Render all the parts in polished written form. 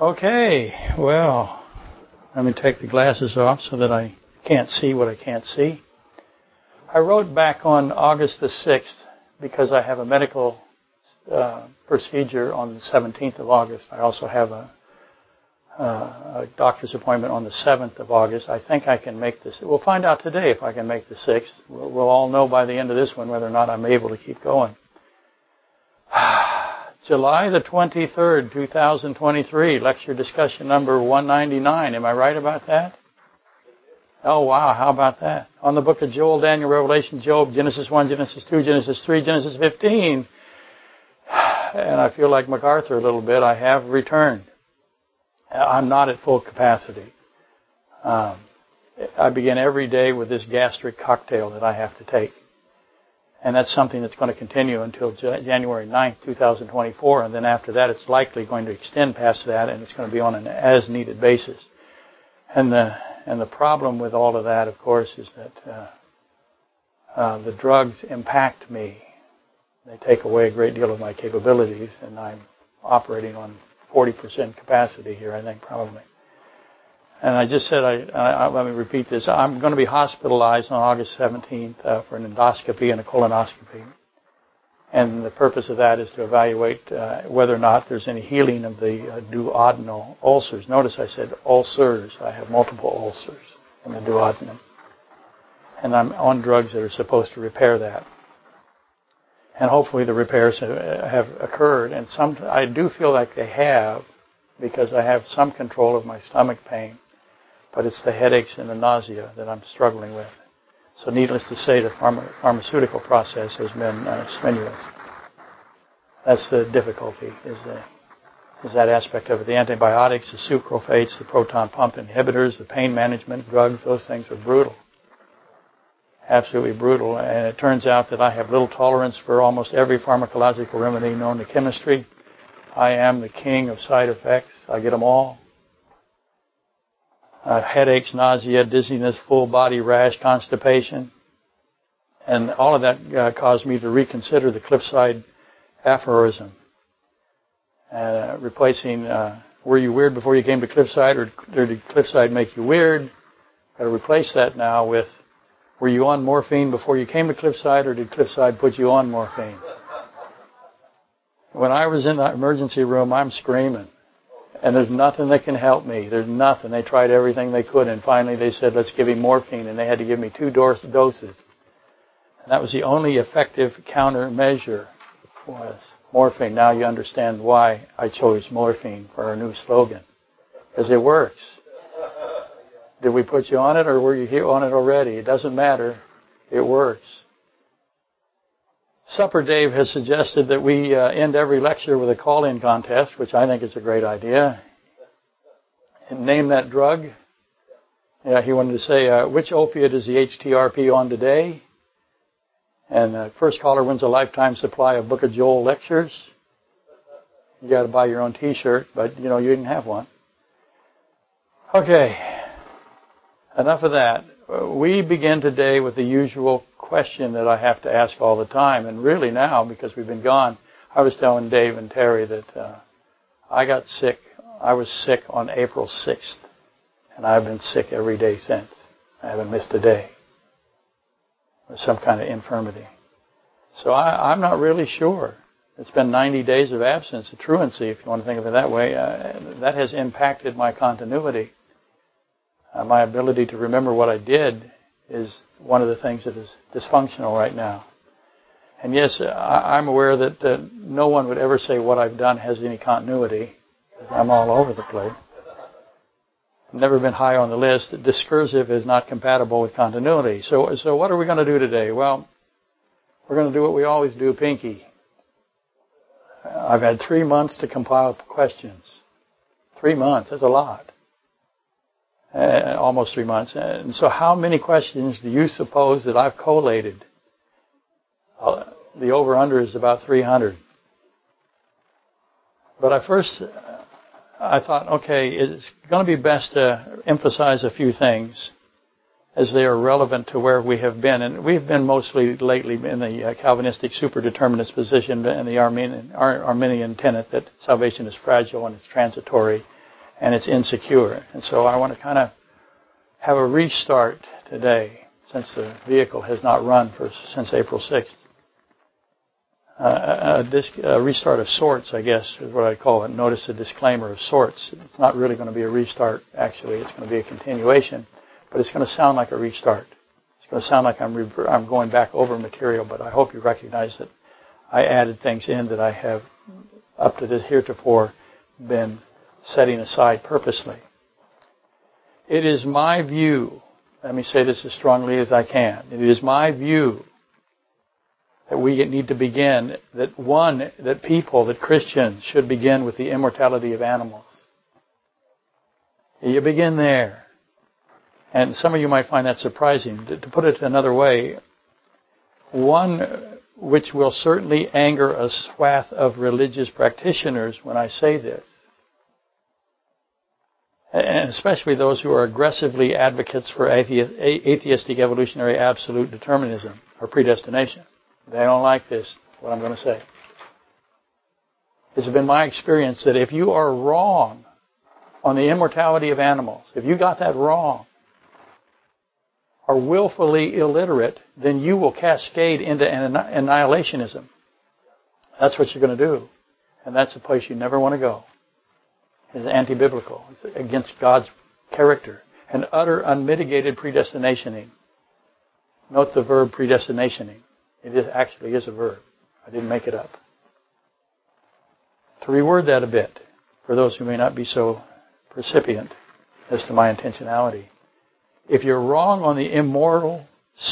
Okay, well, let me take the glasses off so that I can't see what I can't see. I wrote back on August the 6th because I have a medical procedure on the 17th of August. I also have a doctor's appointment on the 7th of August. I think I can make this. We'll find out today if I can make the 6th. We'll all know by the end of this one whether or not I'm able to keep going. July the 23rd, 2023, lecture discussion number 199. Am I right about that? Oh, wow. How about that? On the book of Joel, Daniel, Revelation, Job, Genesis 1, Genesis 2, Genesis 3, Genesis 15. And I feel like MacArthur a little bit. I have returned. I'm not at full capacity. I begin every day with this gastric cocktail that I have to take. And that's something that's going to continue until January 9th, 2024. And then after that, it's likely going to extend past that, and it's going to be on an as-needed basis. And the problem with all of that, of course, is that the drugs impact me. They take away a great deal of my capabilities, and I'm operating on 40% capacity here, I think, probably. And I just said, let me repeat this. I'm going to be hospitalized on August 17th for an endoscopy and a colonoscopy. And the purpose of that is to evaluate whether or not there's any healing of the duodenal ulcers. Notice I said ulcers. I have multiple ulcers in the duodenum. And I'm on drugs that are supposed to repair that. And hopefully the repairs have occurred. And some I do feel like they have, because I have some control of my stomach pain. But it's the headaches and the nausea that I'm struggling with. So needless to say, the pharmaceutical process has been strenuous. That's the difficulty, is that aspect of it. The antibiotics, the sucrophates, the proton pump inhibitors, the pain management drugs, those things are brutal. Absolutely brutal. And it turns out that I have little tolerance for almost every pharmacological remedy known to chemistry. I am the king of side effects. I get them all. Headaches, nausea, dizziness, full body rash, constipation. And all of that caused me to reconsider the Cliffside aphorism. Replacing, were you weird before you came to Cliffside, or did Cliffside make you weird? Got to replace that now with, were you on morphine before you came to Cliffside, or did Cliffside put you on morphine? When I was in the emergency room, I'm screaming. And there's nothing that can help me. There's nothing. They tried everything they could, and finally they said, let's give him morphine, and they had to give me 2 doses. And that was the only effective countermeasure, was morphine. Now you understand why I chose morphine for our new slogan, because it works. Did we put you on it, or were you here on it already? It doesn't matter. It works. Supper Dave has suggested that we end every lecture with a call-in contest, which I think is a great idea. And name that drug. Yeah, he wanted to say, which opiate is the HTRP on today? And first caller wins a lifetime supply of Book of Joel lectures. You got to buy your own T-shirt, but, you know, you didn't have one. Okay, enough of that. We begin today with the usual question that I have to ask all the time. And really now, because we've been gone, I was telling Dave and Terry that I got sick. I was sick on April 6th. And I've been sick every day since. I haven't missed a day. With some kind of infirmity. So I'm not really sure. It's been 90 days of absence, a truancy, if you want to think of it that way. That has impacted my continuity. My ability to remember what I did is one of the things that is dysfunctional right now. And yes, I'm aware that no one would ever say what I've done has any continuity. I'm all over the place. I've never been high on the list. Discursive is not compatible with continuity. So what are we going to do today? Well, we're going to do what we always do, Pinky. I've had 3 months to compile questions. 3 months, that's a lot. Almost 3 months. And so how many questions do you suppose that I've collated? The over-under is about 300. But I thought, okay, it's going to be best to emphasize a few things as they are relevant to where we have been. And we've been mostly lately in the Calvinistic superdeterminist position and the Arminian tenet that salvation is fragile and it's transitory. and it's insecure. And so I want to kind of have a restart today, since the vehicle has not run since April 6th. A restart of sorts, I guess, is what I call it. Notice a disclaimer of sorts. It's not really going to be a restart, actually. It's going to be a continuation, but it's going to sound like a restart. It's going to sound like I'm going back over material, but I hope you recognize that I added things in that I have up to this heretofore been setting aside purposely. It is my view, let me say this as strongly as I can, it is my view that we need to begin, that Christians should begin with the immortality of animals. You begin there. And some of you might find that surprising. To put it another way, one which will certainly anger a swath of religious practitioners when I say this, and especially those who are aggressively advocates for atheistic evolutionary absolute determinism or predestination. They don't like this, what I'm going to say. It's been my experience that if you are wrong on the immortality of animals, if you got that wrong, are willfully illiterate, then you will cascade into annihilationism. That's what you're going to do. And that's a place you never want to go. It's anti-biblical. It's against God's character. And utter unmitigated predestinationing. Note the verb predestinationing. It actually is a verb. I didn't make it up. To reword that a bit, for those who may not be so percipient as to my intentionality, if you're wrong on the immortal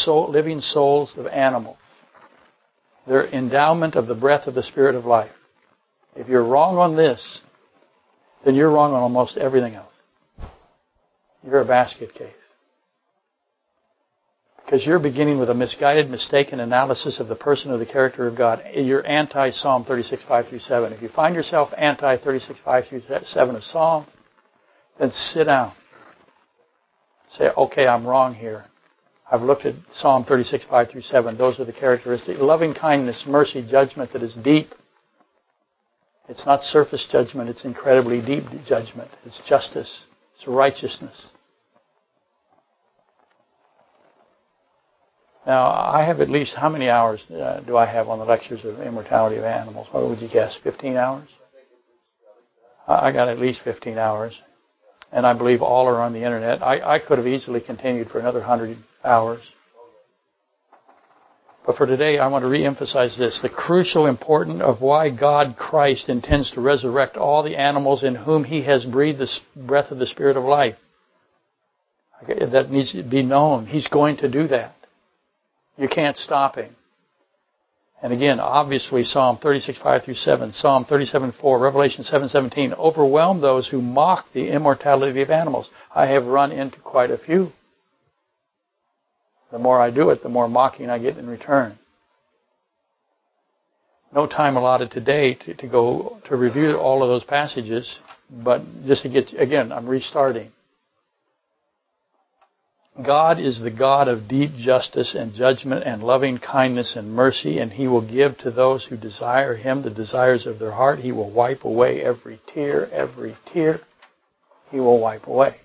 living souls of animals, their endowment of the breath of the Spirit of life, if you're wrong on this, then you're wrong on almost everything else. You're a basket case. Because you're beginning with a misguided, mistaken analysis of the person or the character of God. You're anti-Psalm 36:5-7. If you find yourself anti-36:5-7 of Psalm, then sit down. Say, okay, I'm wrong here. I've looked at Psalm 36:5-7. Those are the characteristics. Loving kindness, mercy, judgment that is deep. It's not surface judgment. It's incredibly deep judgment. It's justice. It's righteousness. Now, I have at least, how many hours do I have on the lectures of immortality of animals? What would you guess, 15 hours? I got at least 15 hours. And I believe all are on the Internet. I could have easily continued for another 100 hours. But for today, I want to reemphasize this. The crucial importance of why God Christ intends to resurrect all the animals in whom He has breathed the breath of the Spirit of life. Okay, that needs to be known. He's going to do that. You can't stop Him. And again, obviously, Psalm 36:5-7, Psalm 37:4, Revelation 7:17 overwhelm those who mock the immortality of animals. I have run into quite a few. The more I do it, the more mocking I get in return. No time allotted today to go to review all of those passages, but just to get, again, I'm restarting. God is the God of deep justice and judgment and loving kindness and mercy, and He will give to those who desire Him the desires of their heart. He will wipe away every tear, He will wipe away.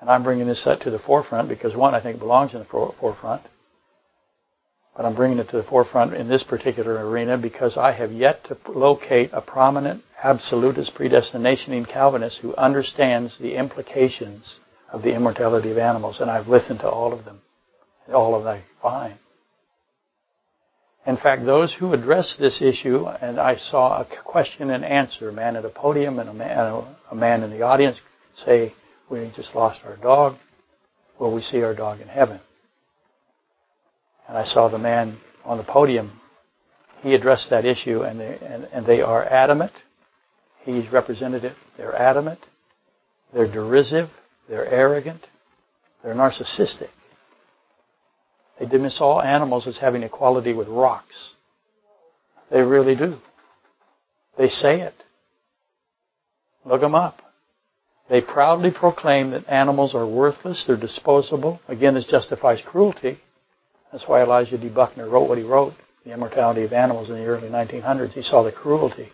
And I'm bringing this up to the forefront because, one, I think it belongs in the forefront. But I'm bringing it to the forefront in this particular arena because I have yet to locate a prominent absolutist predestinationing Calvinist who understands the implications of the immortality of animals, and I've listened to all of them, all of them fine. In fact, those who address this issue, and I saw a question and answer, a man at a podium and a man in the audience say, we just lost our dog. Will we see our dog in heaven? And I saw the man on the podium, he addressed that issue, and they are adamant. He's representative. They're adamant. They're derisive. They're arrogant. They're narcissistic. They dismiss all animals as having equality with rocks. They really do. They say it. Look them up. They proudly proclaim that animals are worthless, they're disposable. Again, this justifies cruelty. That's why Elijah D. Buckner wrote what he wrote, The Immortality of Animals, in the early 1900s. He saw the cruelty.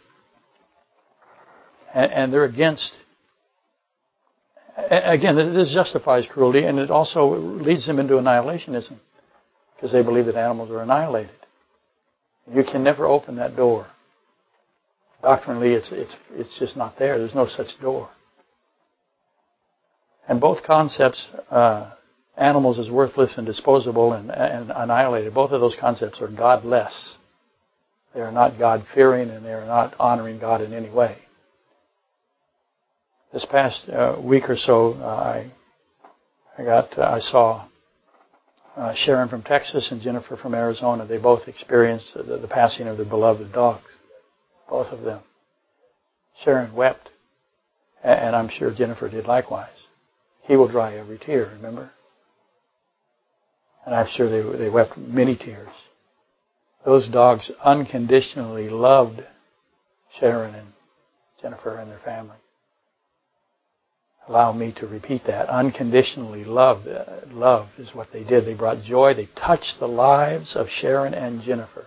and they're against. Again, this justifies cruelty, and it also leads them into annihilationism because they believe that animals are annihilated. You can never open that door. Doctrinally, it's just not there. There's no such door. And both concepts, animals as worthless and disposable and annihilated, both of those concepts are godless. They are not God-fearing, and they are not honoring God in any way. This past week or so, I saw Sharon from Texas and Jennifer from Arizona. They both experienced the passing of their beloved dogs, both of them. Sharon wept, and I'm sure Jennifer did likewise. He will dry every tear, remember? And I'm sure they wept many tears. Those dogs unconditionally loved Sharon and Jennifer and their family. Allow me to repeat that. Unconditionally love is what they did. They brought joy. They touched the lives of Sharon and Jennifer.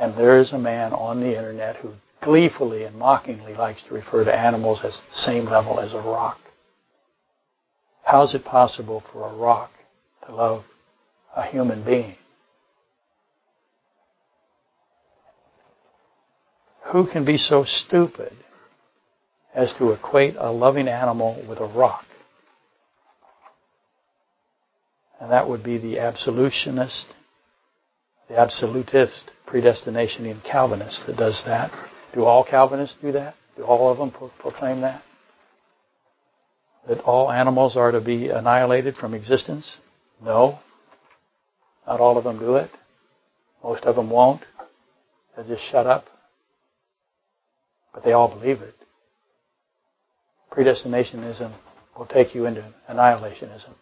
And there is a man on the internet who gleefully and mockingly likes to refer to animals as the same level as a rock. How is it possible for a rock to love a human being? Who can be so stupid as to equate a loving animal with a rock? And that would be the absolutionist, the absolutist predestinationian Calvinist that does that. Do all Calvinists do that? Do all of them proclaim that? That all animals are to be annihilated from existence? No. Not all of them do it. Most of them won't. They'll just shut up. But they all believe it. Predestinationism will take you into annihilationism.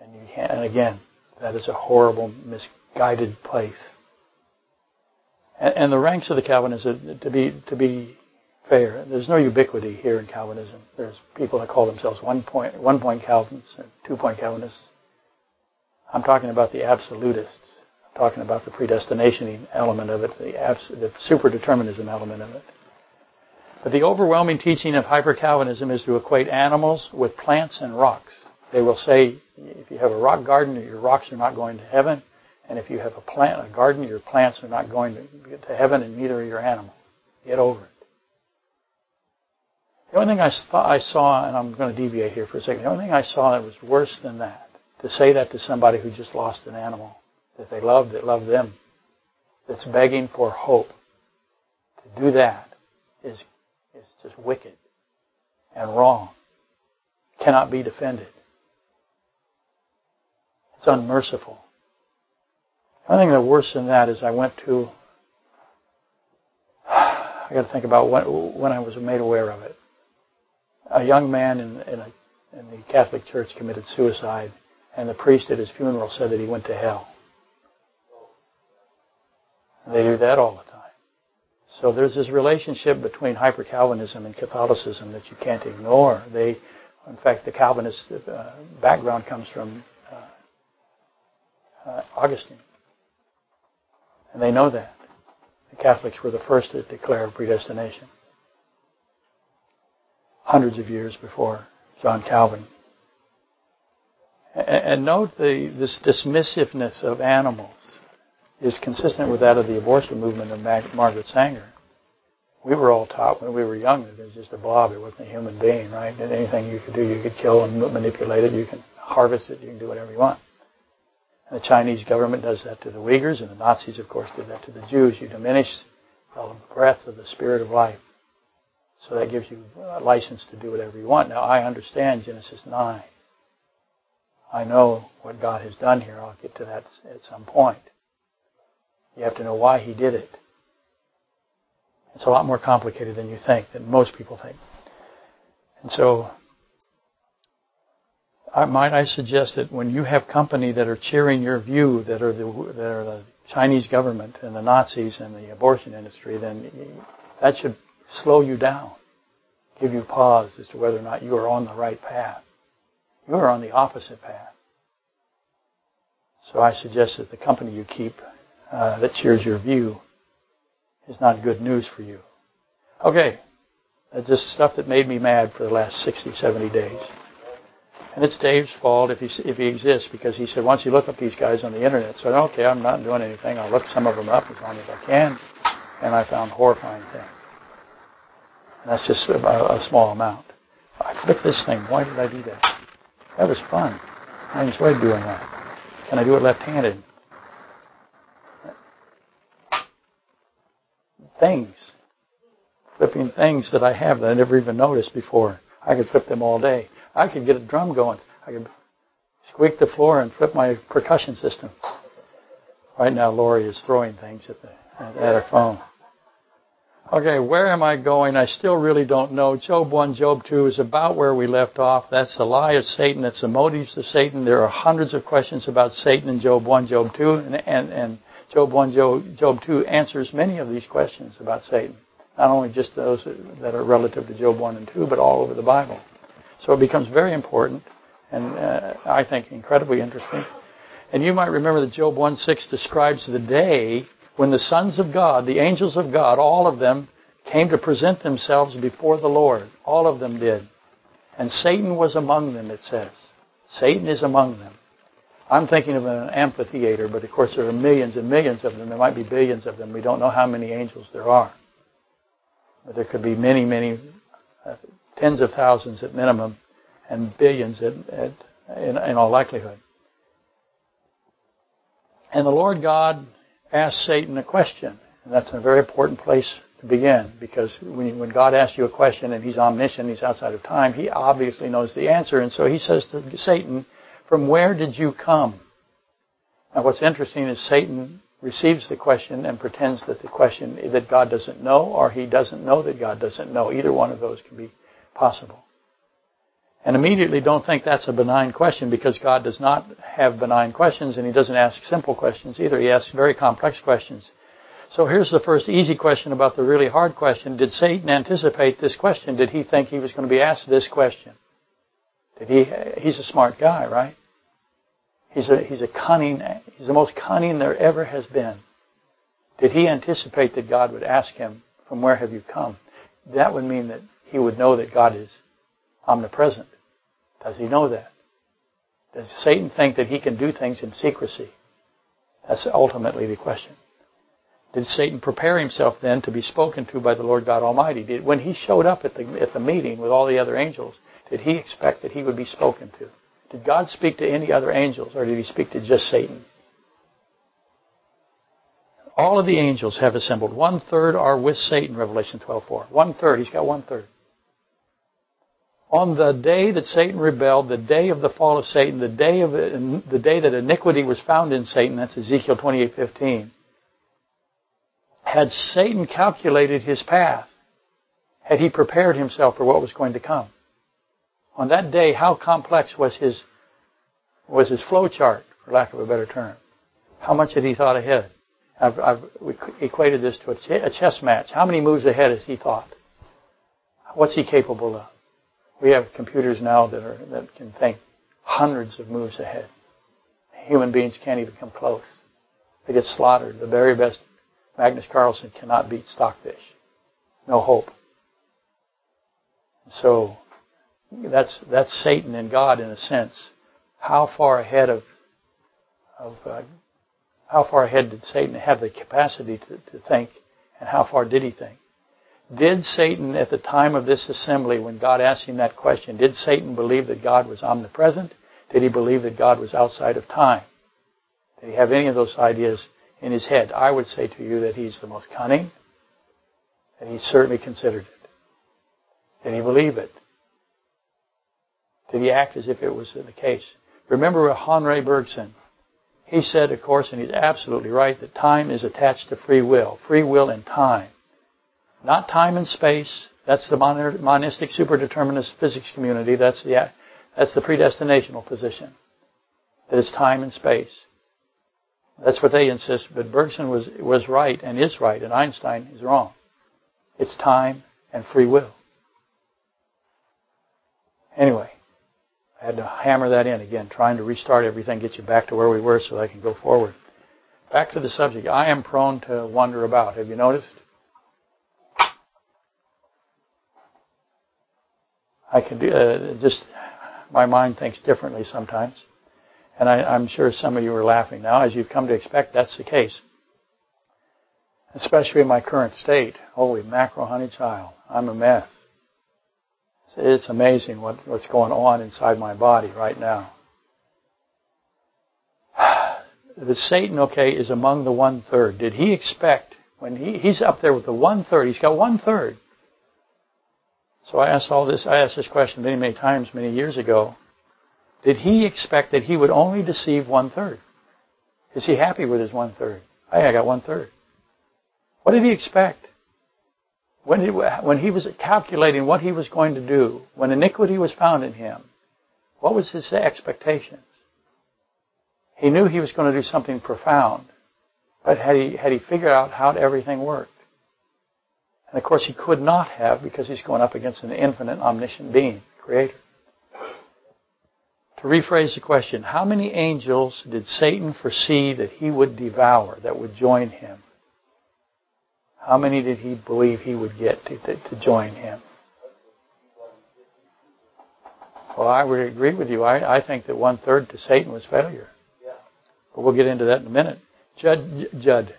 And you can't, and again, that is a horrible, misguided place. And the ranks of the Calvinists, to be fair, there's no ubiquity here in Calvinism. There's people that call themselves one point Calvinists and 2 point Calvinists. I'm talking about the absolutists. I'm talking about the predestination element of it, the superdeterminism element of it. But the overwhelming teaching of hyper-Calvinism is to equate animals with plants and rocks. They will say, if you have a rock garden, your rocks are not going to heaven. And if you have a garden, your plants are not going to heaven, and neither are your animals. Get over it. The only thing I saw, and I'm going to deviate here for a second, the only thing I saw that was worse than that, to say that to somebody who just lost an animal that they loved, that loved them, that's begging for hope, to do that is just wicked and wrong. It cannot be defended. It's unmerciful. I think the worse than that is I got to think about when I was made aware of it. A young man in the Catholic Church committed suicide, and the priest at his funeral said that he went to hell. They do that all the time. So there's this relationship between hyper-Calvinism and Catholicism that you can't ignore. In fact, the Calvinist background comes from Augustine. And they know that. The Catholics were the first to declare predestination, hundreds of years before John Calvin. And note this dismissiveness of animals is consistent with that of the abortion movement of Margaret Sanger. We were all taught when we were young that it was just a blob. It wasn't a human being, right? And anything you could do, you could kill and manipulate it. You can harvest it. You can do whatever you want. And the Chinese government does that to the Uyghurs, and the Nazis, of course, did that to the Jews. You diminish the breath of the spirit of life. So that gives you a license to do whatever you want. Now, I understand Genesis 9. I know what God has done here. I'll get to that at some point. You have to know why he did it. It's a lot more complicated than you think, than most people think. And so, might I suggest that when you have company that are cheering your view, that are the Chinese government and the Nazis and the abortion industry, then that should slow you down, give you pause as to whether or not you are on the right path. You are on the opposite path. So I suggest that the company you keep that cheers your view is not good news for you. Okay, Just stuff that made me mad for the last 60, 70 days. And it's Dave's fault if he exists, because he said, once you look up these guys on the internet, so okay, I'm not doing anything. I'll look some of them up as long as I can. And I found horrifying things. And that's just a small amount. I flipped this thing. Why did I do that? That was fun. I enjoyed doing that. Can I do it left-handed? Things. Flipping things that I have that I never even noticed before. I could flip them all day. I could get a drum going. I could squeak the floor and flip my percussion system. Right now, Lori is throwing things at her phone. Okay, where am I going? I still really don't know. Job 1, Job 2 is about where we left off. That's the lie of Satan. That's the motives of Satan. There are hundreds of questions about Satan in Job 1, Job 2. And Job 1, Job 2 answers many of these questions about Satan. Not only just those that are relative to Job 1 and 2, but all over the Bible. So it becomes very important and, I think, incredibly interesting. And you might remember that Job 1:6 describes the day when the sons of God, the angels of God, all of them came to present themselves before the Lord. All of them did. And Satan was among them, it says. Satan is among them. I'm thinking of an amphitheater, but of course there are millions and millions of them. There might be billions of them. We don't know how many angels there are. But there could be many, many, tens of thousands at minimum, and billions in all likelihood. And the Lord God asked Satan a question. And that's a very important place to begin, because when God asks you a question and he's omniscient, he's outside of time, he obviously knows the answer. And so he says to Satan, "From where did you come?" Now what's interesting is Satan receives the question and pretends that the question that God doesn't know, or he doesn't know that God doesn't know. Either one of those can be possible. And immediately don't think that's a benign question, because God does not have benign questions, and he doesn't ask simple questions either. He asks very complex questions. So here's the first easy question about the really hard question. Did Satan anticipate this question? Did he think he was going to be asked this question? He's a smart guy, right? He's the most cunning there ever has been. Did he anticipate that God would ask him, "From where have you come?" That would mean that he would know that God is omnipresent. Does he know that? Does Satan think that he can do things in secrecy? That's ultimately the question. Did Satan prepare himself then to be spoken to by the Lord God Almighty? When he showed up at the meeting with all the other angels, did he expect that he would be spoken to? Did God speak to any other angels, or did he speak to just Satan? All of the angels have assembled. 1/3 are with Satan, Revelation 12:4. 1/3. He's got 1/3. On the day that Satan rebelled, the day of the fall of Satan, the day that iniquity was found in Satan, that's Ezekiel 28:15, had Satan calculated his path? Had he prepared himself for what was going to come? On that day, how complex was his flow chart, for lack of a better term? How much had he thought ahead? I've equated this to a chess match. How many moves ahead has he thought? What's he capable of? We have computers now that can think hundreds of moves ahead. Human beings can't even come close. They get slaughtered. The very best, Magnus Carlsen, cannot beat Stockfish. No hope. So that's Satan and God in a sense. How far ahead did Satan have the capacity to think, and how far did he think? Did Satan, at the time of this assembly, when God asked him that question, did Satan believe that God was omnipresent? Did he believe that God was outside of time? Did he have any of those ideas in his head? I would say to you that he's the most cunning, and he certainly considered it. Did he believe it? Did he act as if it was the case? Remember Henri Bergson. He said, of course, and he's absolutely right, that time is attached to free will. Free will and time. Not time and space. That's the monistic superdeterminist physics community. That's the predestinational position. That it's time and space. That's what they insist. But Bergson was right and is right, and Einstein is wrong. It's time and free will. Anyway. I had to hammer that in again, trying to restart everything, get you back to where we were so I can go forward. Back to the subject. I am prone to wander about. Have you noticed? I can do just my mind thinks differently sometimes. And I'm sure some of you are laughing now. As you've come to expect, that's the case. Especially in my current state. Holy mackerel, honey child. I'm a mess. It's amazing what's going on inside my body right now. The Satan, okay, is among the 1/3. Did he expect, when he's up there with the 1/3, he's got 1/3. So I asked this question many times, many years ago. Did he expect that he would only deceive 1/3? Is he happy with his 1/3? Hey, I got 1/3. What did he expect? When he was calculating what he was going to do, when iniquity was found in him, what was his expectations? He knew he was going to do something profound, but had he figured out how everything worked? And of course he could not have, because he's going up against an infinite, omniscient being, creator. To rephrase the question, how many angels did Satan foresee that he would devour, that would join him? How many did he believe he would get to join him? Well, I would agree with you. I think that 1/3 to Satan was failure. Yeah. But we'll get into that in a minute. Jude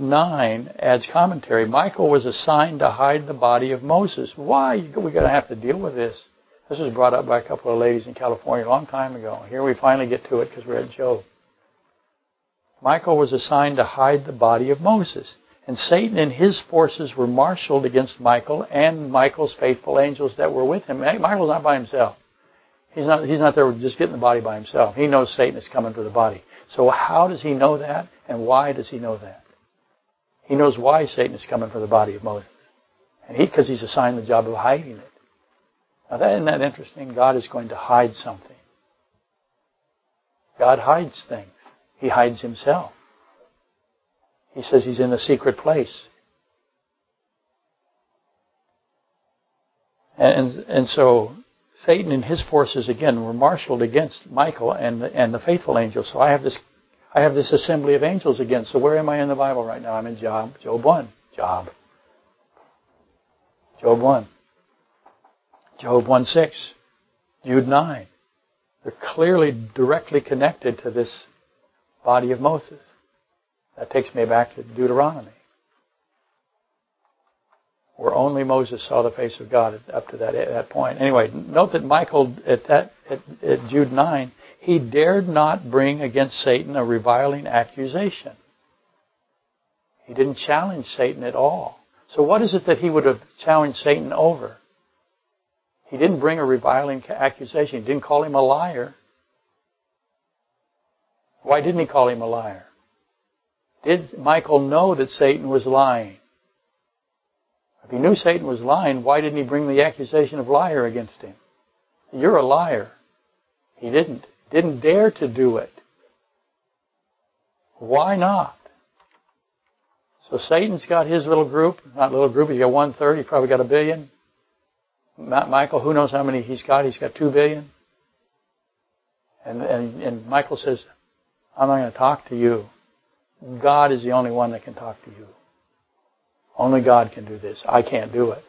9 adds commentary. Michael was assigned to hide the body of Moses. Why? We're going to have to deal with this. This was brought up by a couple of ladies in California a long time ago. Here we finally get to it because we're at Job. Michael was assigned to hide the body of Moses. And Satan and his forces were marshaled against Michael and Michael's faithful angels that were with him. Michael's not by himself. He's not there just getting the body by himself. He knows Satan is coming for the body. So how does he know that, and why does he know that? He knows why Satan is coming for the body of Moses. And because he's assigned the job of hiding it. Now, isn't that interesting? God is going to hide something. God hides things. He hides himself. He says he's in the secret place. And so Satan and his forces, again, were marshaled against Michael and the faithful angels. So I have this assembly of angels again. So where am I in the Bible right now? I'm in Job 1. Job 1:6. Jude 9. They're clearly directly connected to this body of Moses. That takes me back to Deuteronomy, where only Moses saw the face of God up to that point. Anyway, note that Michael, at Jude 9, he dared not bring against Satan a reviling accusation. He didn't challenge Satan at all. So what is it that he would have challenged Satan over? He didn't bring a reviling accusation. He didn't call him a liar. Why didn't he call him a liar? Did Michael know that Satan was lying? If he knew Satan was lying, why didn't he bring the accusation of liar against him? You're a liar. He didn't. Didn't dare to do it. Why not? So Satan's got his little group. Not little group. He's got 1/3. He's probably got 1 billion. Michael, who knows how many he's got? He's got 2 billion. And Michael says, I'm not going to talk to you. God is the only one that can talk to you. Only God can do this. I can't do it.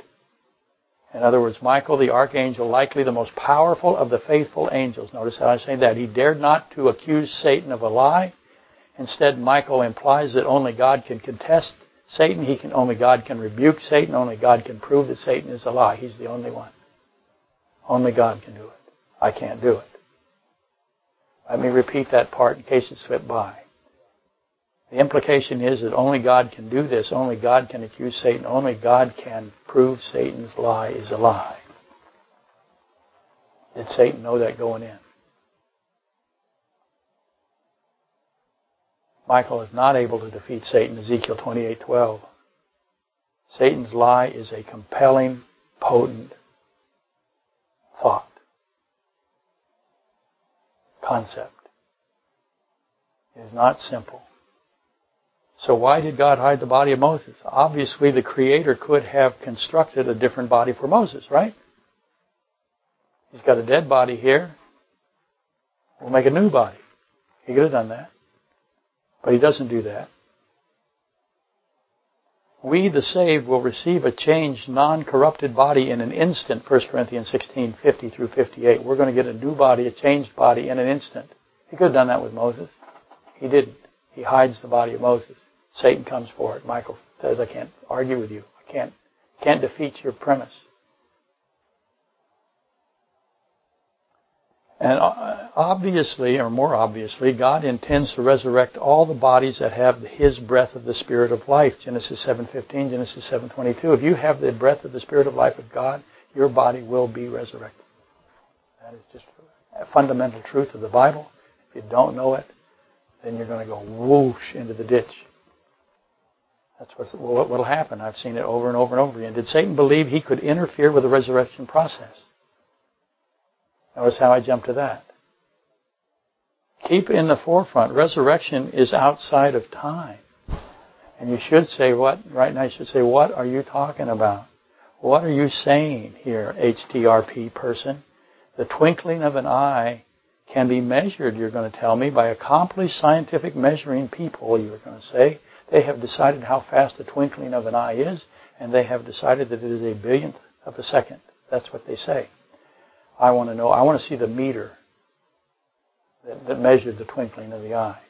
In other words, Michael, the archangel, likely the most powerful of the faithful angels. Notice how I say that. He dared not to accuse Satan of a lie. Instead, Michael implies that only God can contest Satan. Only God can rebuke Satan. Only God can prove that Satan is a lie. He's the only one. Only God can do it. I can't do it. Let me repeat that part in case it slipped by. The implication is that only God can do this. Only God can accuse Satan. Only God can prove Satan's lie is a lie. Did Satan know that going in? Michael is not able to defeat Satan, Ezekiel 28:12. Satan's lie is a compelling, potent thought, concept. It is not simple. So why did God hide the body of Moses? Obviously, the Creator could have constructed a different body for Moses, right? He's got a dead body here. We'll make a new body. He could have done that. But he doesn't do that. we, the saved, will receive a changed, non-corrupted body in an instant, 1 Corinthians 16, 50 through 58. We're going to get a new body, a changed body, in an instant. He could have done that with Moses. He didn't. He hides the body of Moses. Satan comes for it. Michael says, I can't argue with you. I can't defeat your premise. And obviously, or more obviously, God intends to resurrect all the bodies that have His breath of the Spirit of life. Genesis 7:15, Genesis 7:22. If you have the breath of the Spirit of life of God, your body will be resurrected. That is just a fundamental truth of the Bible. If you don't know it, then you're going to go whoosh into the ditch. That's what will happen. I've seen it over and over and over again. Did Satan believe he could interfere with the resurrection process? Notice how I jump to that. Keep in the forefront. Resurrection is outside of time. And you should say, what are you talking about? What are you saying here, HTRP person? The twinkling of an eye can be measured, you're going to tell me, by accomplished scientific measuring people, you're going to say. They have decided how fast the twinkling of an eye is, and they have decided that it is a billionth of a second. That's what they say. I want to know, I want to see the meter that measured the twinkling of the eye.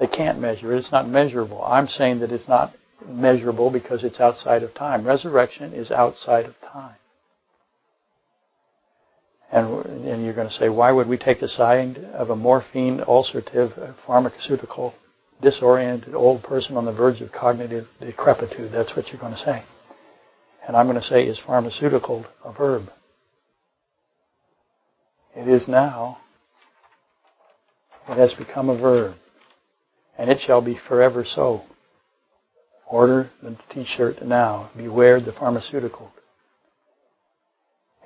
They can't measure it. It's not measurable. I'm saying that it's not measurable because it's outside of time. Resurrection is outside of time. And you're going to say, why would we take the side of a morphine, ulcerative, pharmaceutical, disoriented old person on the verge of cognitive decrepitude? That's what you're going to say. And I'm going to say, is pharmaceutical a verb? It is now. It has become a verb. And it shall be forever so. Order the T-shirt now. Beware the pharmaceutical.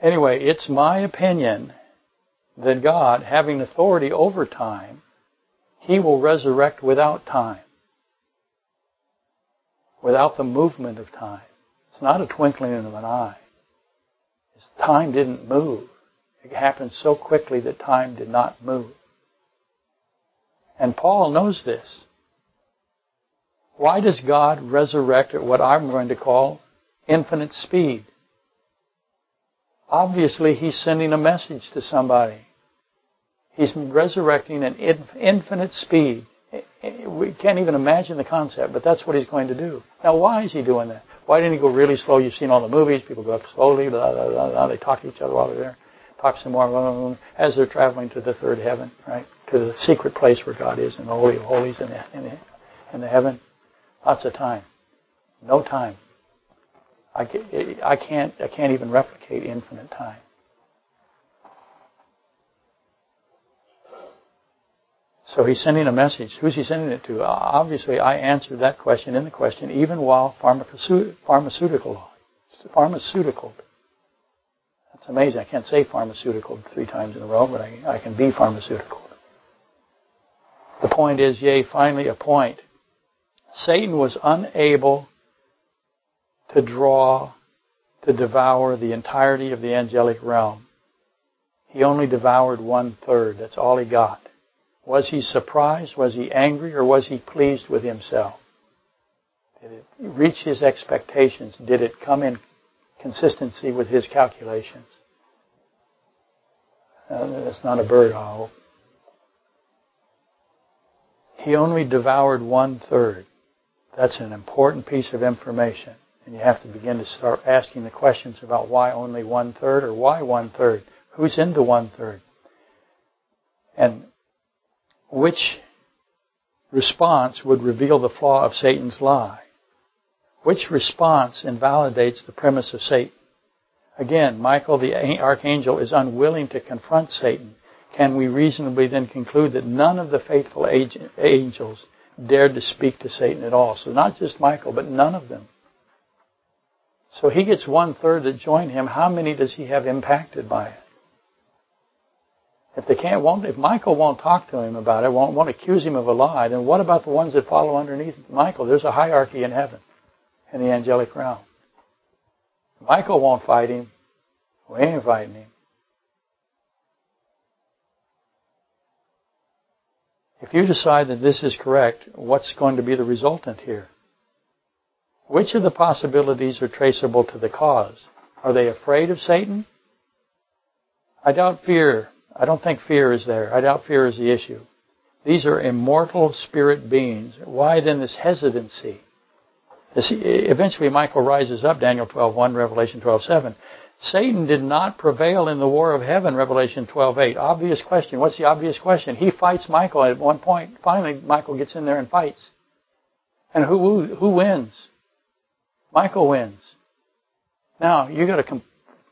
Anyway, it's my opinion that God, having authority over time, He will resurrect without time, without the movement of time. It's not a twinkling of an eye. Time didn't move. It happened so quickly that time did not move. And Paul knows this. Why does God resurrect at what I'm going to call infinite speed? Obviously, He's sending a message to somebody. He's resurrecting at infinite speed. We can't even imagine the concept, but that's what He's going to do. Now, why is He doing that? Why didn't He go really slow? You've seen all the movies. People go up slowly, blah, blah, blah, blah. They talk to each other while they're there. Talk some more, blah, blah, blah, as they're traveling to the third heaven, right? To the secret place where God is in the Holy of Holies in the heaven. Lots of time. No time. I can't even replicate infinite time. So He's sending a message. Who's He sending it to? Obviously, I answered that question in the question, even while pharmaceutical. That's amazing. I can't say pharmaceutical 3 times in a row, but I can be pharmaceutical. The point is, yea, finally a point. Satan was unable to devour the entirety of the angelic realm. He only devoured 1/3. That's all he got. Was he surprised? Was he angry? Or was he pleased with himself? Did it reach his expectations? Did it come in consistency with his calculations? That's not a bird, I hope. He only devoured 1/3. That's an important piece of information. And you have to begin to start asking the questions about why only 1/3 or why 1/3? Who's in the 1/3? And which response would reveal the flaw of Satan's lie? Which response invalidates the premise of Satan? Again, Michael the archangel is unwilling to confront Satan. Can we reasonably then conclude that none of the faithful angels dared to speak to Satan at all? So not just Michael, but none of them. So he gets 1/3 that join him. How many does he have impacted by it? If Michael won't talk to him about it, won't accuse him of a lie, then what about the ones that follow underneath Michael? There's a hierarchy in heaven, in the angelic realm. Michael won't fight him. We ain't fighting him. If you decide that this is correct, what's going to be the resultant here? Which of the possibilities are traceable to the cause? Are they afraid of Satan? I doubt fear. I don't think fear is there. I doubt fear is the issue. These are immortal spirit beings. Why then this hesitancy? Eventually Michael rises up, Daniel 12:1, Revelation 12:7. Satan did not prevail in the war of heaven, Revelation 12:8. Obvious question. What's the obvious question? He fights Michael at one point. Finally, Michael gets in there and fights. And who wins? Michael wins. Now, you've got to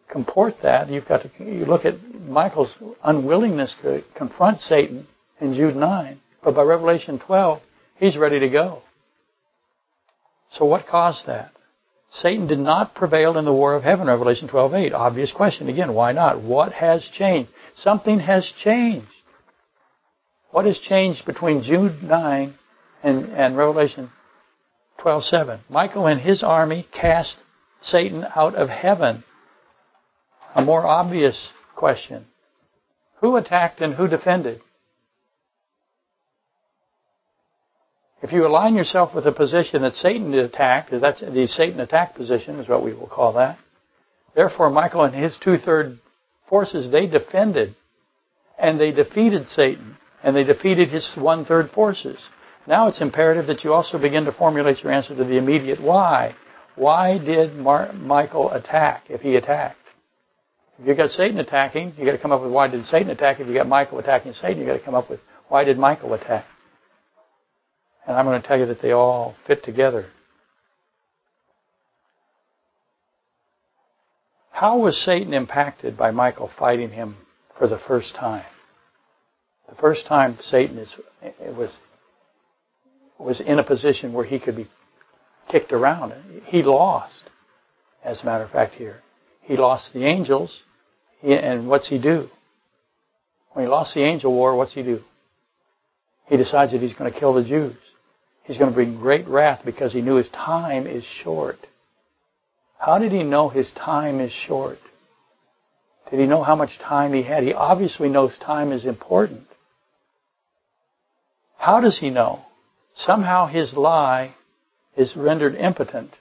comport that. You've got to look at Michael's unwillingness to confront Satan in Jude 9. But by Revelation 12, he's ready to go. So what caused that? Satan did not prevail in the war of heaven, Revelation 12:8. Obvious question. Again, why not? What has changed? Something has changed. What has changed between Jude 9 and Revelation 12:7? Michael and his army cast Satan out of heaven. A more obvious question. Who attacked and who defended? If you align yourself with the position that Satan attacked, that's the Satan attack position is what we will call that. Therefore, Michael and his two-thirds forces, they defended, and they defeated Satan, and they defeated his one-third forces. Now it's imperative that you also begin to formulate your answer to the immediate why. Why did Michael attack if he attacked? If you've got Satan attacking, you've got to come up with why did Satan attack. If you've got Michael attacking Satan, you've got to come up with why did Michael attack. And I'm going to tell you that they all fit together. How was Satan impacted by Michael fighting him for the first time? The first time Satan was in a position where he could be kicked around. He lost, as a matter of fact here. He lost the angels, and what's he do? When he lost the angel war, what's he do? He decides that he's going to kill the Jews. He's going to bring great wrath because he knew his time is short. How did he know his time is short? Did he know how much time he had? He obviously knows time is important. How does he know? Somehow his lie is rendered impotent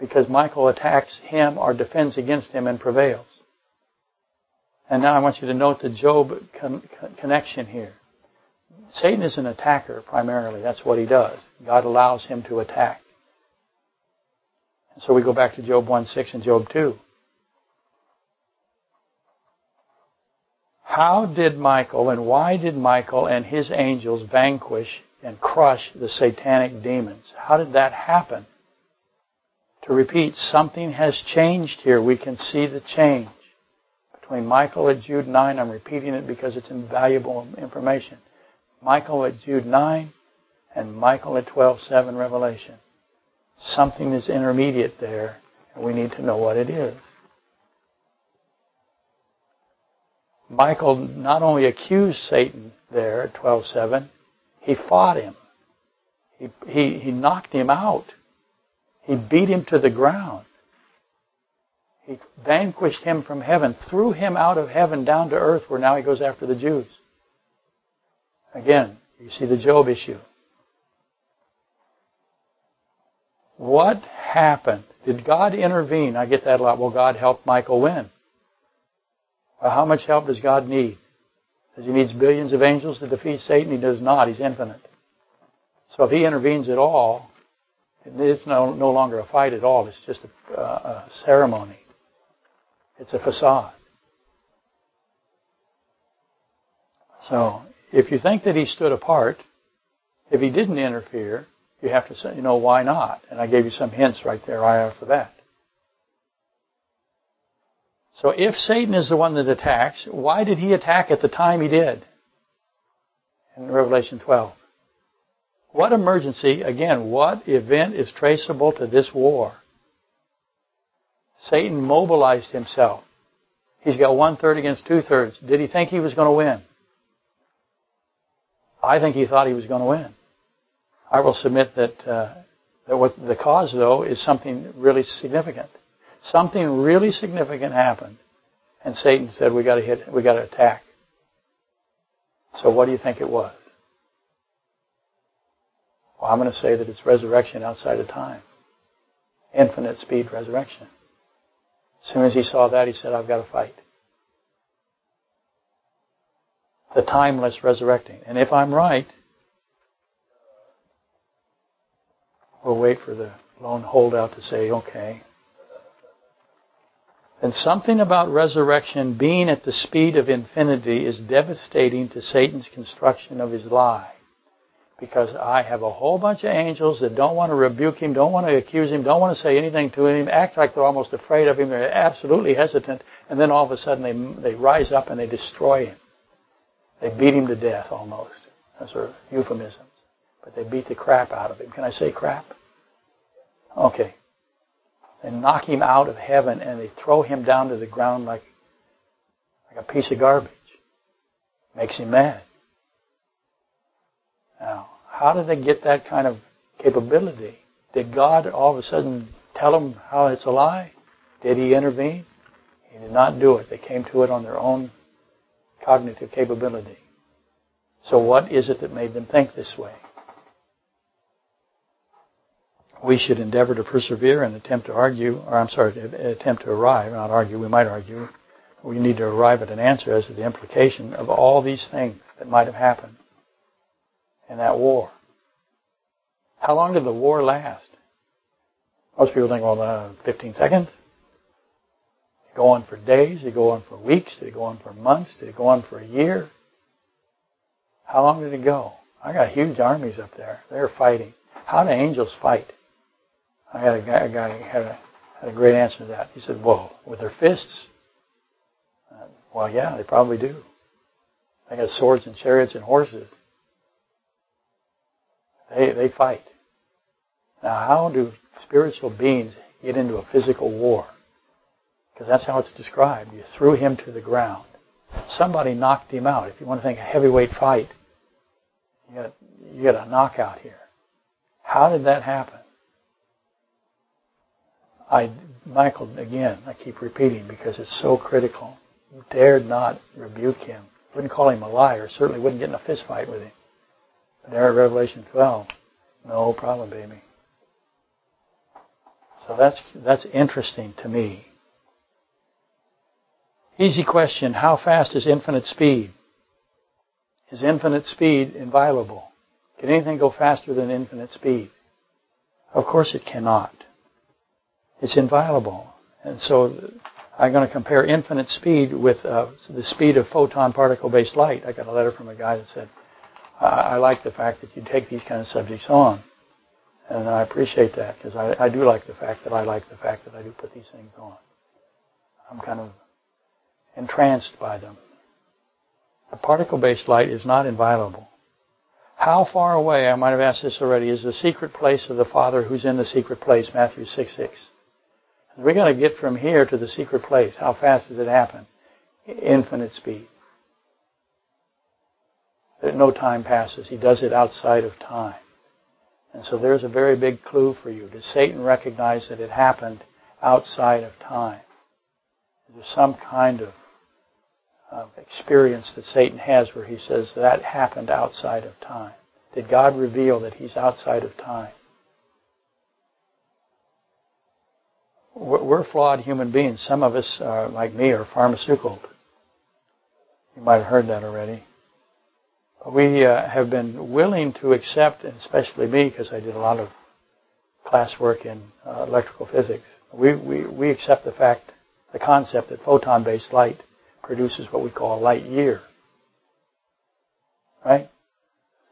because Michael attacks him or defends against him and prevails. And now I want you to note the Job connection here. Satan is an attacker primarily. That's what he does. God allows him to attack. And so we go back to Job 1:6 and Job 2. How did Michael and why did Michael and his angels vanquish and crush the satanic demons? How did that happen? To repeat, something has changed here. We can see the change. Between Michael at Jude 9, I'm repeating it because it's invaluable information. Michael at Jude 9 and Michael at 12:7 Revelation. Something is intermediate there, and we need to know what it is. Michael not only accused Satan there at 12:7, he fought him. He knocked him out. He beat him to the ground. He vanquished him from heaven, threw him out of heaven down to earth where now he goes after the Jews. Again, you see the Job issue. What happened? Did God intervene? I get that a lot. Well, God helped Michael win. Well, how much help does God need? Does he need billions of angels to defeat Satan? He does not. He's infinite. So if he intervenes at all, it's no longer a fight at all. It's just a ceremony. It's a facade. So if you think that he stood apart, if he didn't interfere, you have to say, why not? And I gave you some hints right there, right after that. So if Satan is the one that attacks, why did he attack at the time he did? In Revelation 12. What emergency, again, what event is traceable to this war? Satan mobilized himself. He's got one-third against two-thirds. Did he think he was going to win? I think he thought he was going to win. I will submit that what the cause, though, is something really significant. Something really significant happened, and Satan said, "We got to attack." So, what do you think it was? Well, I'm going to say that it's resurrection outside of time. Infinite speed resurrection. As soon as he saw that, he said, I've got to fight. The timeless resurrecting. And if I'm right, we'll wait for the lone holdout to say, okay. And something about resurrection being at the speed of infinity is devastating to Satan's construction of his lie. Because I have a whole bunch of angels that don't want to rebuke him, don't want to accuse him, don't want to say anything to him, act like they're almost afraid of him, they're absolutely hesitant, and then all of a sudden they rise up and they destroy him. They beat him to death almost. Those are euphemisms. But they beat the crap out of him. Can I say crap? Okay. They knock him out of heaven and they throw him down to the ground like a piece of garbage. Makes him mad. Now, how did they get that kind of capability? Did God all of a sudden tell them how it's a lie? Did he intervene? He did not do it. They came to it on their own cognitive capability. So what is it that made them think this way? We should endeavor to persevere and We need to arrive at an answer as to the implication of all these things that might have happened in that war. How long did the war last? Most people think, 15 seconds. Did it go on for days? Did it go on for weeks? Did it go on for months? Did it go on for a year? How long did it go? I got huge armies up there. They're fighting. How do angels fight? I had a guy had a great answer to that. He said, well, with their fists? Well, yeah, they probably do. They got swords and chariots and horses. They fight. Now, how do spiritual beings get into a physical war? Because that's how it's described. You threw him to the ground. Somebody knocked him out. If you want to think a heavyweight fight, you got a knockout here. How did that happen? Michael, again, I keep repeating because it's so critical. You dared not rebuke him. Wouldn't call him a liar. Certainly wouldn't get in a fist fight with him. But there at Revelation 12, no problem, baby. So that's interesting to me. Easy question. How fast is infinite speed? Is infinite speed inviolable? Can anything go faster than infinite speed? Of course it cannot. It's inviolable. And so I'm going to compare infinite speed with the speed of photon particle-based light. I got a letter from a guy that said, I like the fact that you take these kind of subjects on. And I appreciate that because I do like the fact that I do put these things on. I'm kind of entranced by them. The particle-based light is not inviolable. How far away, I might have asked this already, is the secret place of the Father who's in the secret place, Matthew 6:6? We're going to get from here to the secret place. How fast does it happen? Infinite speed. No time passes. He does it outside of time. And so there's a very big clue for you. Does Satan recognize that it happened outside of time? There's some kind of experience that Satan has where he says that happened outside of time. Did God reveal that he's outside of time? We're flawed human beings. Some of us, like me, are pharmaceutical. You might have heard that already. We have been willing to accept, and especially me, because I did a lot of classwork in electrical physics, we accept the concept that photon-based light produces what we call a light year. Right?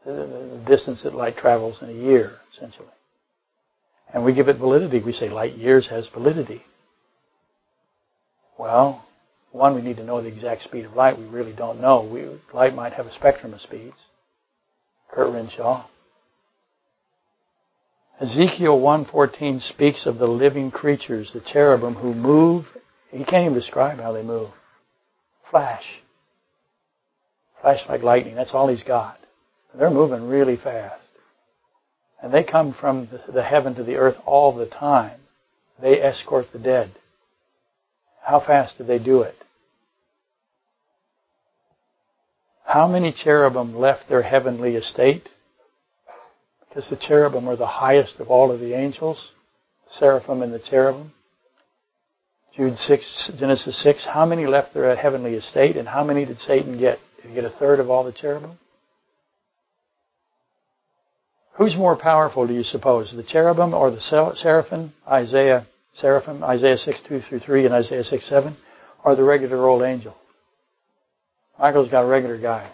The distance that light travels in a year, essentially. And we give it validity. We say light years has validity. Well, one, we need to know the exact speed of light. We really don't know. Light might have a spectrum of speeds. Kurt Renshaw. Ezekiel 1:14 speaks of the living creatures, the cherubim who move. He can't even describe how they move. Flash like lightning. That's all he's got. They're moving really fast. And they come from the heaven to the earth all the time. They escort the dead. How fast did they do it? How many cherubim left their heavenly estate? because the cherubim are the highest of all of the angels, seraphim and the cherubim. Jude 6, Genesis 6, how many left their heavenly estate, and how many did Satan get? Did he get a third of all the cherubim? Who's more powerful, do you suppose, the cherubim or the seraphim? Isaiah 6:2-3 and Isaiah 6:7, or the regular old angels? Michael's got regular guys.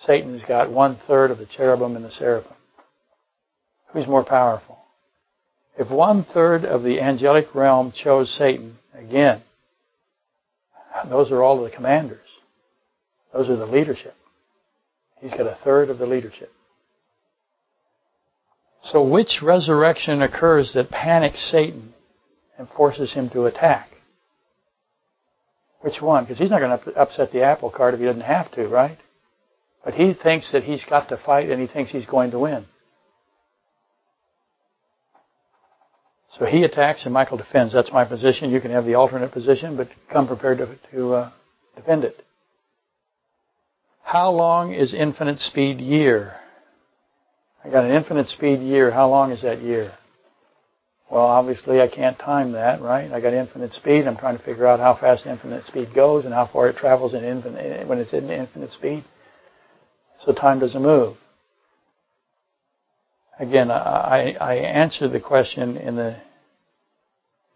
Satan's got one-third of the cherubim and the seraphim. Who's more powerful? If one-third of the angelic realm chose Satan, again, those are all the commanders. Those are the leadership. He's got a third of the leadership. So which resurrection occurs that panics Satan and forces him to attack? Which one? Because he's not going to upset the apple cart if he doesn't have to, right? But he thinks that he's got to fight, and he thinks he's going to win. So he attacks and Michael defends. That's my position. You can have the alternate position, but come prepared to defend it. How long is infinite speed year? I got an infinite speed year. How long is that year? Well, obviously I can't time that, right? I got infinite speed. I'm trying to figure out how fast infinite speed goes and how far it travels in infinite, when it's in infinite speed. So time doesn't move. Again, I answered the question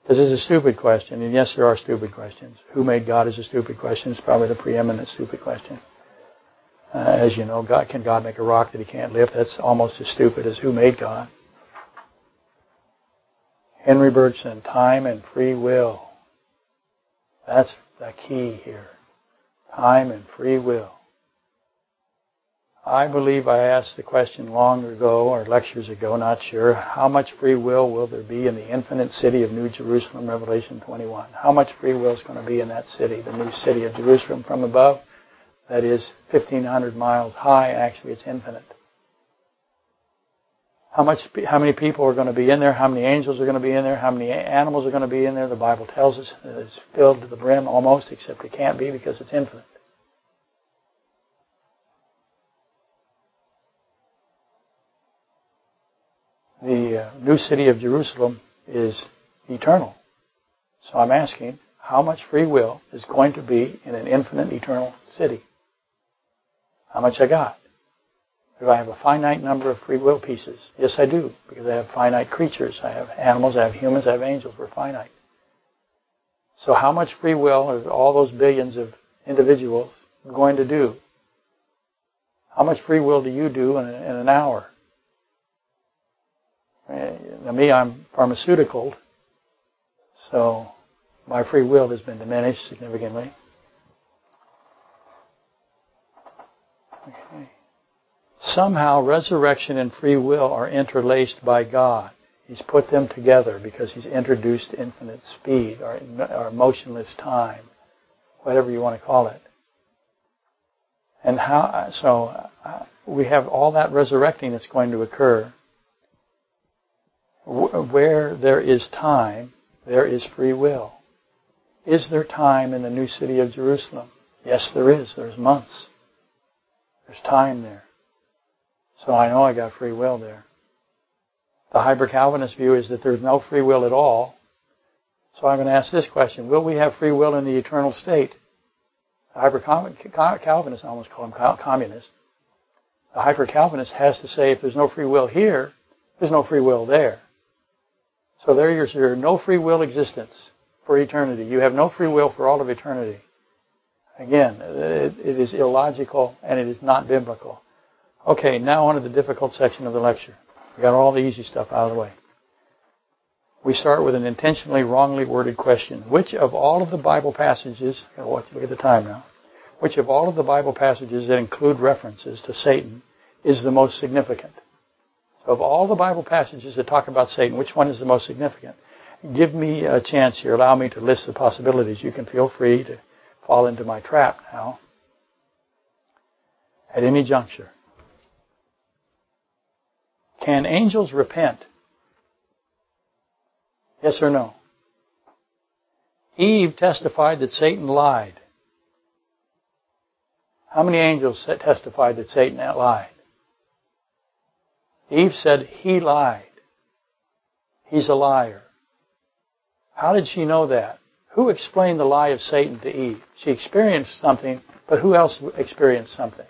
because it's a stupid question, and yes, there are stupid questions. Who made God is a stupid question. It's probably the preeminent stupid question. As you know, can God make a rock that he can't lift? That's almost as stupid as who made God. Henri Bergson, time and free will. That's the key here. Time and free will. I believe I asked the question long ago, or lectures ago, not sure, how much free will there be in the infinite city of New Jerusalem, Revelation 21? How much free will is going to be in that city, the new city of Jerusalem from above? That is 1,500 miles high, and actually it's infinite. How many people are going to be in there? How many angels are going to be in there? How many animals are going to be in there? The Bible tells us that it's filled to the brim almost, except it can't be because it's infinite. The new city of Jerusalem is eternal. So I'm asking, how much free will is going to be in an infinite, eternal city? How much I got? Do I have a finite number of free will pieces? Yes, I do, because I have finite creatures. I have animals, I have humans, I have angels. We're finite. So how much free will are all those billions of individuals going to do? How much free will do you do in an hour? Now, me, I'm pharmaceutical, so my free will has been diminished significantly. Okay. Somehow, resurrection and free will are interlaced by God. He's put them together because he's introduced infinite speed or motionless time, whatever you want to call it. And how? So we have all that resurrecting that's going to occur. Where there is time, there is free will. Is there time in the new city of Jerusalem? Yes, there is. There's months. There's time there. So I know I got free will there. The hyper-Calvinist view is that there's no free will at all. So I'm going to ask this question. Will we have free will in the eternal state? The hyper-Calvinist, I almost call him communist. The hyper-Calvinist has to say if there's no free will here, there's no free will there. So there is your no free will existence for eternity. You have no free will for all of eternity. Again, it is illogical and it is not biblical. Okay, now on to the difficult section of the lecture. We got all the easy stuff out of the way. We start with an intentionally wrongly worded question. Which of all of the Bible passages, I want you to look at the time now, which of all of the Bible passages that include references to Satan is the most significant? So of all the Bible passages that talk about Satan, which one is the most significant? Give me a chance here. Allow me to list the possibilities. You can feel free to fall into my trap now at any juncture. Can angels repent? Yes or no? Eve testified that Satan lied. How many angels testified that Satan lied? Eve said, he lied. He's a liar. How did she know that? Who explained the lie of Satan to Eve? She experienced something, but who else experienced something?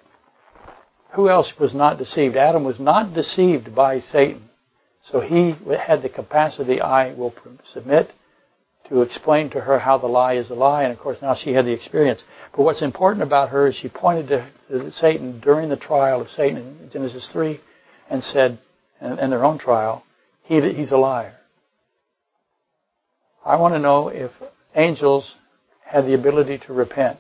Who else was not deceived? Adam was not deceived by Satan. So he had the capacity, I will submit, to explain to her how the lie is a lie. And, of course, now she had the experience. But what's important about her is she pointed to Satan during the trial of Satan in Genesis 3 and said, in their own trial, he's a liar. I want to know if angels had the ability to repent.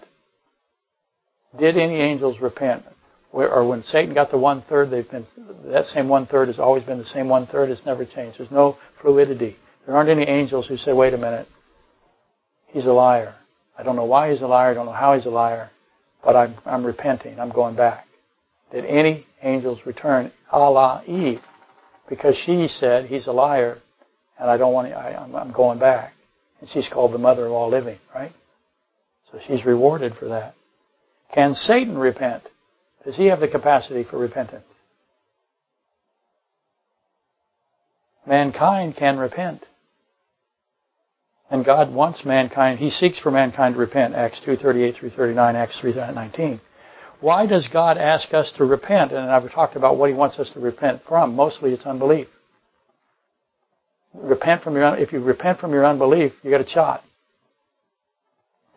Did any angels repent? Or when Satan got the one-third, that same one-third has always been the same one-third. It's never changed. There's no fluidity. There aren't any angels who say, wait a minute, he's a liar. I don't know why he's a liar. I don't know how he's a liar. But I'm repenting. I'm going back. Did any angels return a la Eve? Because she said, he's a liar, and I don't want to, I'm going back. And she's called the mother of all living, right? So she's rewarded for that. Can Satan repent? Does he have the capacity for repentance? Mankind can repent. And God wants mankind, he seeks for mankind to repent, Acts 2:38 through 39, Acts 3:19. Why does God ask us to repent? And I've talked about what he wants us to repent from. Mostly it's unbelief. If you repent from your unbelief, you get a shot.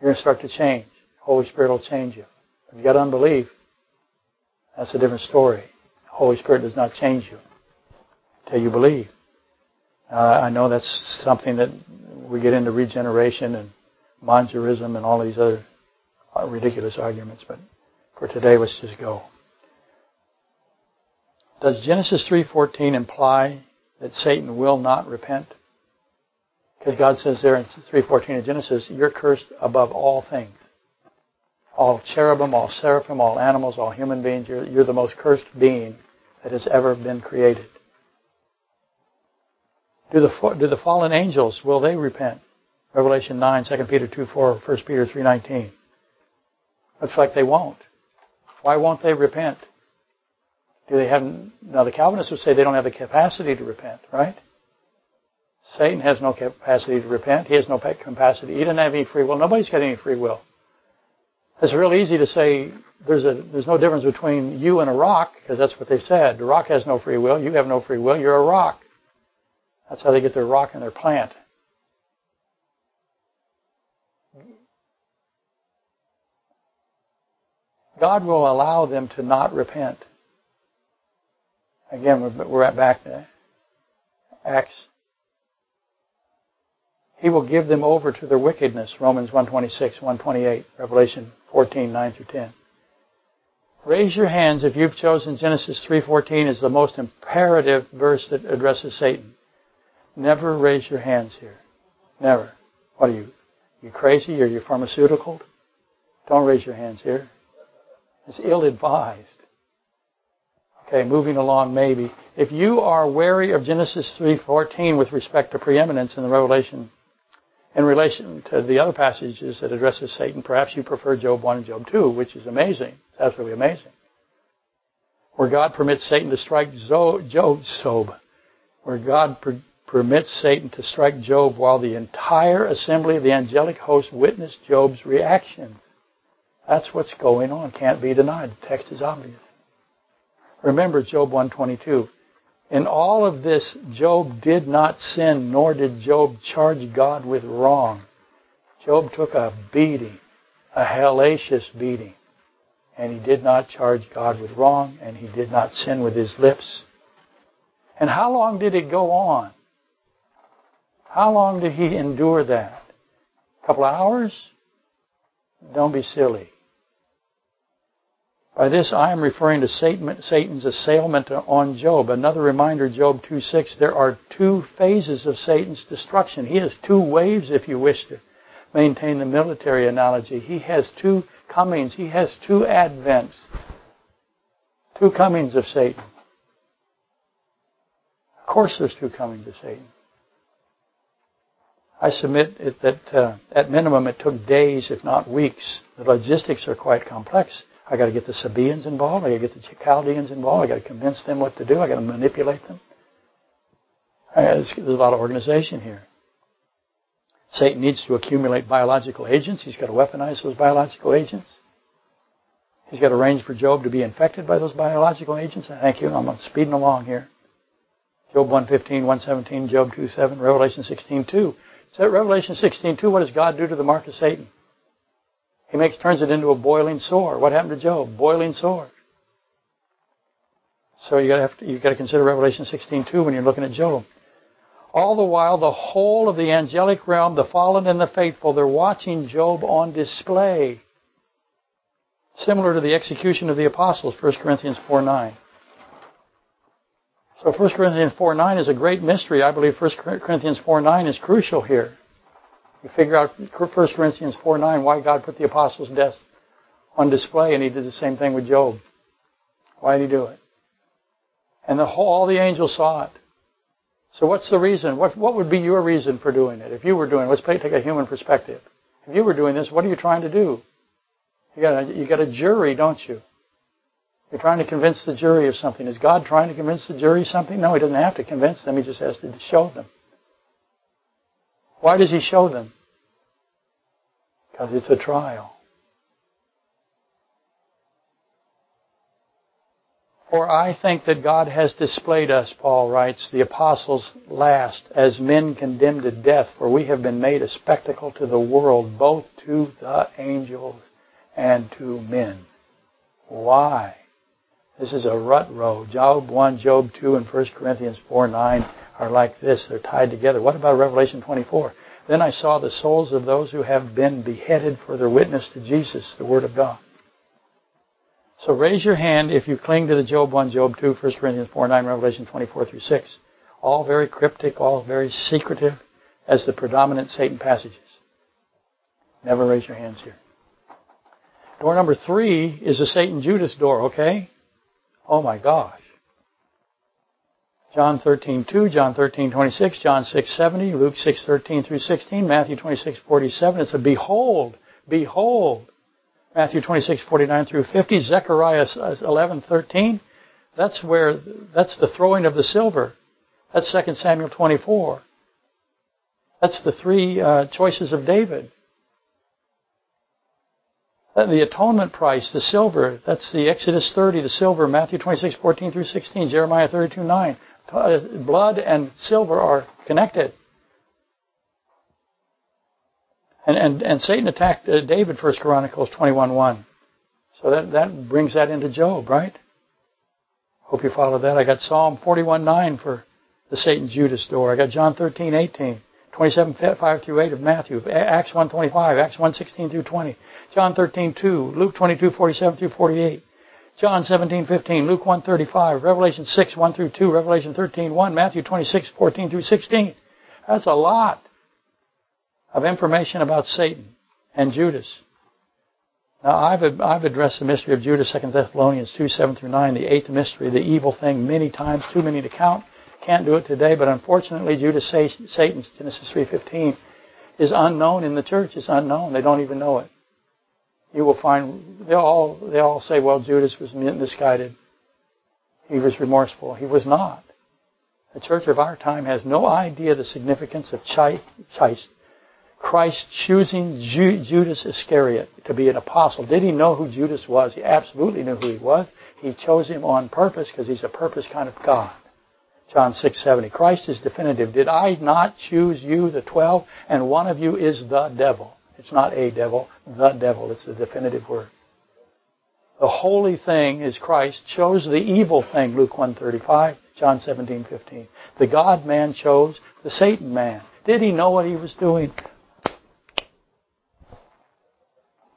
You're going to start to change. The Holy Spirit will change you. If you've got unbelief, that's a different story. The Holy Spirit does not change you until you believe. I know that's something that we get into regeneration and Mongerism and all these other ridiculous arguments, but for today, let's just go. Does Genesis 3:14 imply that Satan will not repent? Because God says there in 3:14 of Genesis, you're cursed above all things. All cherubim, all seraphim, all animals, all human beings, you're the most cursed being that has ever been created. Do the fallen angels, will they repent? Revelation 9, 2 Peter 2:4, 1 Peter 3:19. Looks like they won't. Why won't they repent? Now the Calvinists would say they don't have the capacity to repent, right? Satan has no capacity to repent. He has no capacity. He doesn't have any free will. Nobody's got any free will. It's real easy to say there's no difference between you and a rock, because that's what they said. The rock has no free will. You have no free will. You're a rock. That's how they get their rock and their plant. God will allow them to not repent. Again, we're back to Acts. He will give them over to their wickedness, Romans 1:26, 1:28, Revelation 14:9-10. Raise your hands if you've chosen Genesis 3:14 as the most imperative verse that addresses Satan. Never raise your hands here. Never. What are you? You crazy? Are you pharmaceutical? Don't raise your hands here. It's ill-advised. Okay, moving along maybe. If you are wary of Genesis 3:14 with respect to preeminence in the Revelation, in relation to the other passages that addresses Satan, perhaps you prefer Job 1 and Job 2, which is amazing. It's absolutely amazing. Where God permits Satan to strike Job while the entire assembly of the angelic host witnessed Job's reaction. That's what's going on. Can't be denied. The text is obvious. Remember Job 1:22. In all of this, Job did not sin, nor did Job charge God with wrong. Job took a beating, a hellacious beating, and he did not charge God with wrong, and he did not sin with his lips. And how long did it go on? How long did he endure that? A couple of hours? Don't be silly. By this, I am referring to Satan's assailment on Job. Another reminder, Job 2:6, there are two phases of Satan's destruction. He has two waves, if you wish to maintain the military analogy. He has two comings. He has two advents. Two comings of Satan. Of course there's two comings of Satan. I submit that at minimum it took days, if not weeks. The logistics are quite complex. I got to get the Sabaeans involved. I got to get the Chaldeans involved. I got to convince them what to do. I got to manipulate them. There's a lot of organization here. Satan needs to accumulate biological agents. He's got to weaponize those biological agents. He's got to arrange for Job to be infected by those biological agents. Thank you. I'm speeding along here. Job 1:15, 1:17, Job 2:7, Revelation 16:2. So at Revelation 16:2, what does God do to the mark of Satan? He turns it into a boiling sore. What happened to Job? Boiling sore. So you got to consider Revelation 16:2 when you're looking at Job. All the while, the whole of the angelic realm, the fallen and the faithful, they're watching Job on display. Similar to the execution of the apostles, 1 Corinthians 4:9. So 1 Corinthians 4:9 is a great mystery. I believe 1 Corinthians 4:9 is crucial here. You figure out 1 Corinthians 4:9 why God put the apostles' death on display, and He did the same thing with Job. Why did He do it? And all the angels saw it. So what's the reason? What would be your reason for doing it? If you were doing it, let's take a human perspective. If you were doing this, what are you trying to do? You got a jury, don't you? You're trying to convince the jury of something. Is God trying to convince the jury of something? No, He doesn't have to convince them. He just has to show them. Why does He show them? Because it's a trial. For I think that God has displayed us, Paul writes, the apostles last, as men condemned to death, for we have been made a spectacle to the world, both to the angels and to men. Why? This is a rut row. Job 1, Job 2, and 1 Corinthians 4:9 are like this. They're tied together. What about Revelation 24? Then I saw the souls of those who have been beheaded for their witness to Jesus, the Word of God. So raise your hand if you cling to the Job 1, Job 2, 1 Corinthians 4:9, Revelation 24-6. All very cryptic, all very secretive as the predominant Satan passages. Never raise your hands here. Door number 3 is the Satan-Judas door, okay? Oh my gosh. John 13:2, John 13:26, John 6:70, Luke 6:13-16, Matthew 26:47. It's a behold, behold. Matthew 26:49-50, Zechariah 11:13. That's the throwing of the silver. That's 2 Samuel 24. That's the three choices of David. And the atonement price, the silver, that's the Exodus 30, the silver, Matthew 26:14-16, Jeremiah 32:9. Blood and silver are connected. And Satan attacked David, 1 Chronicles 21:1. So that brings that into Job, right? Hope you follow that. I got Psalm 41:9 for the Satan-Judas door. I got John 13:18. 27:5-8 of Matthew, Acts 1:25, Acts 1:16-20, John 13:2, Luke 22:47-48, John 17:15, Luke 1:35, Revelation 6:1-2, Revelation 13:1, Matthew 26:14-16. That's a lot of information about Satan and Judas. Now I've addressed the mystery of Judas, 2 Thessalonians 2:7-9, the eighth mystery, the evil thing, many times, too many to count. Can't do it today, but unfortunately Judas Satan's Genesis 3:15 is unknown in the church. It's unknown. They don't even know it. You will find they all say, well, Judas was misguided. He was remorseful. He was not. The church of our time has no idea the significance of Christ choosing Judas Iscariot to be an apostle. Did he know who Judas was? He absolutely knew who he was. He chose him on purpose because he's a purpose kind of God. John 6:70. Christ is definitive. Did I not choose you, the 12, and one of you is the devil? It's not a devil, the devil. It's the definitive word. The holy thing is Christ chose the evil thing, Luke 1:35, John 17:15. The God-man chose the Satan-man. Did he know what he was doing?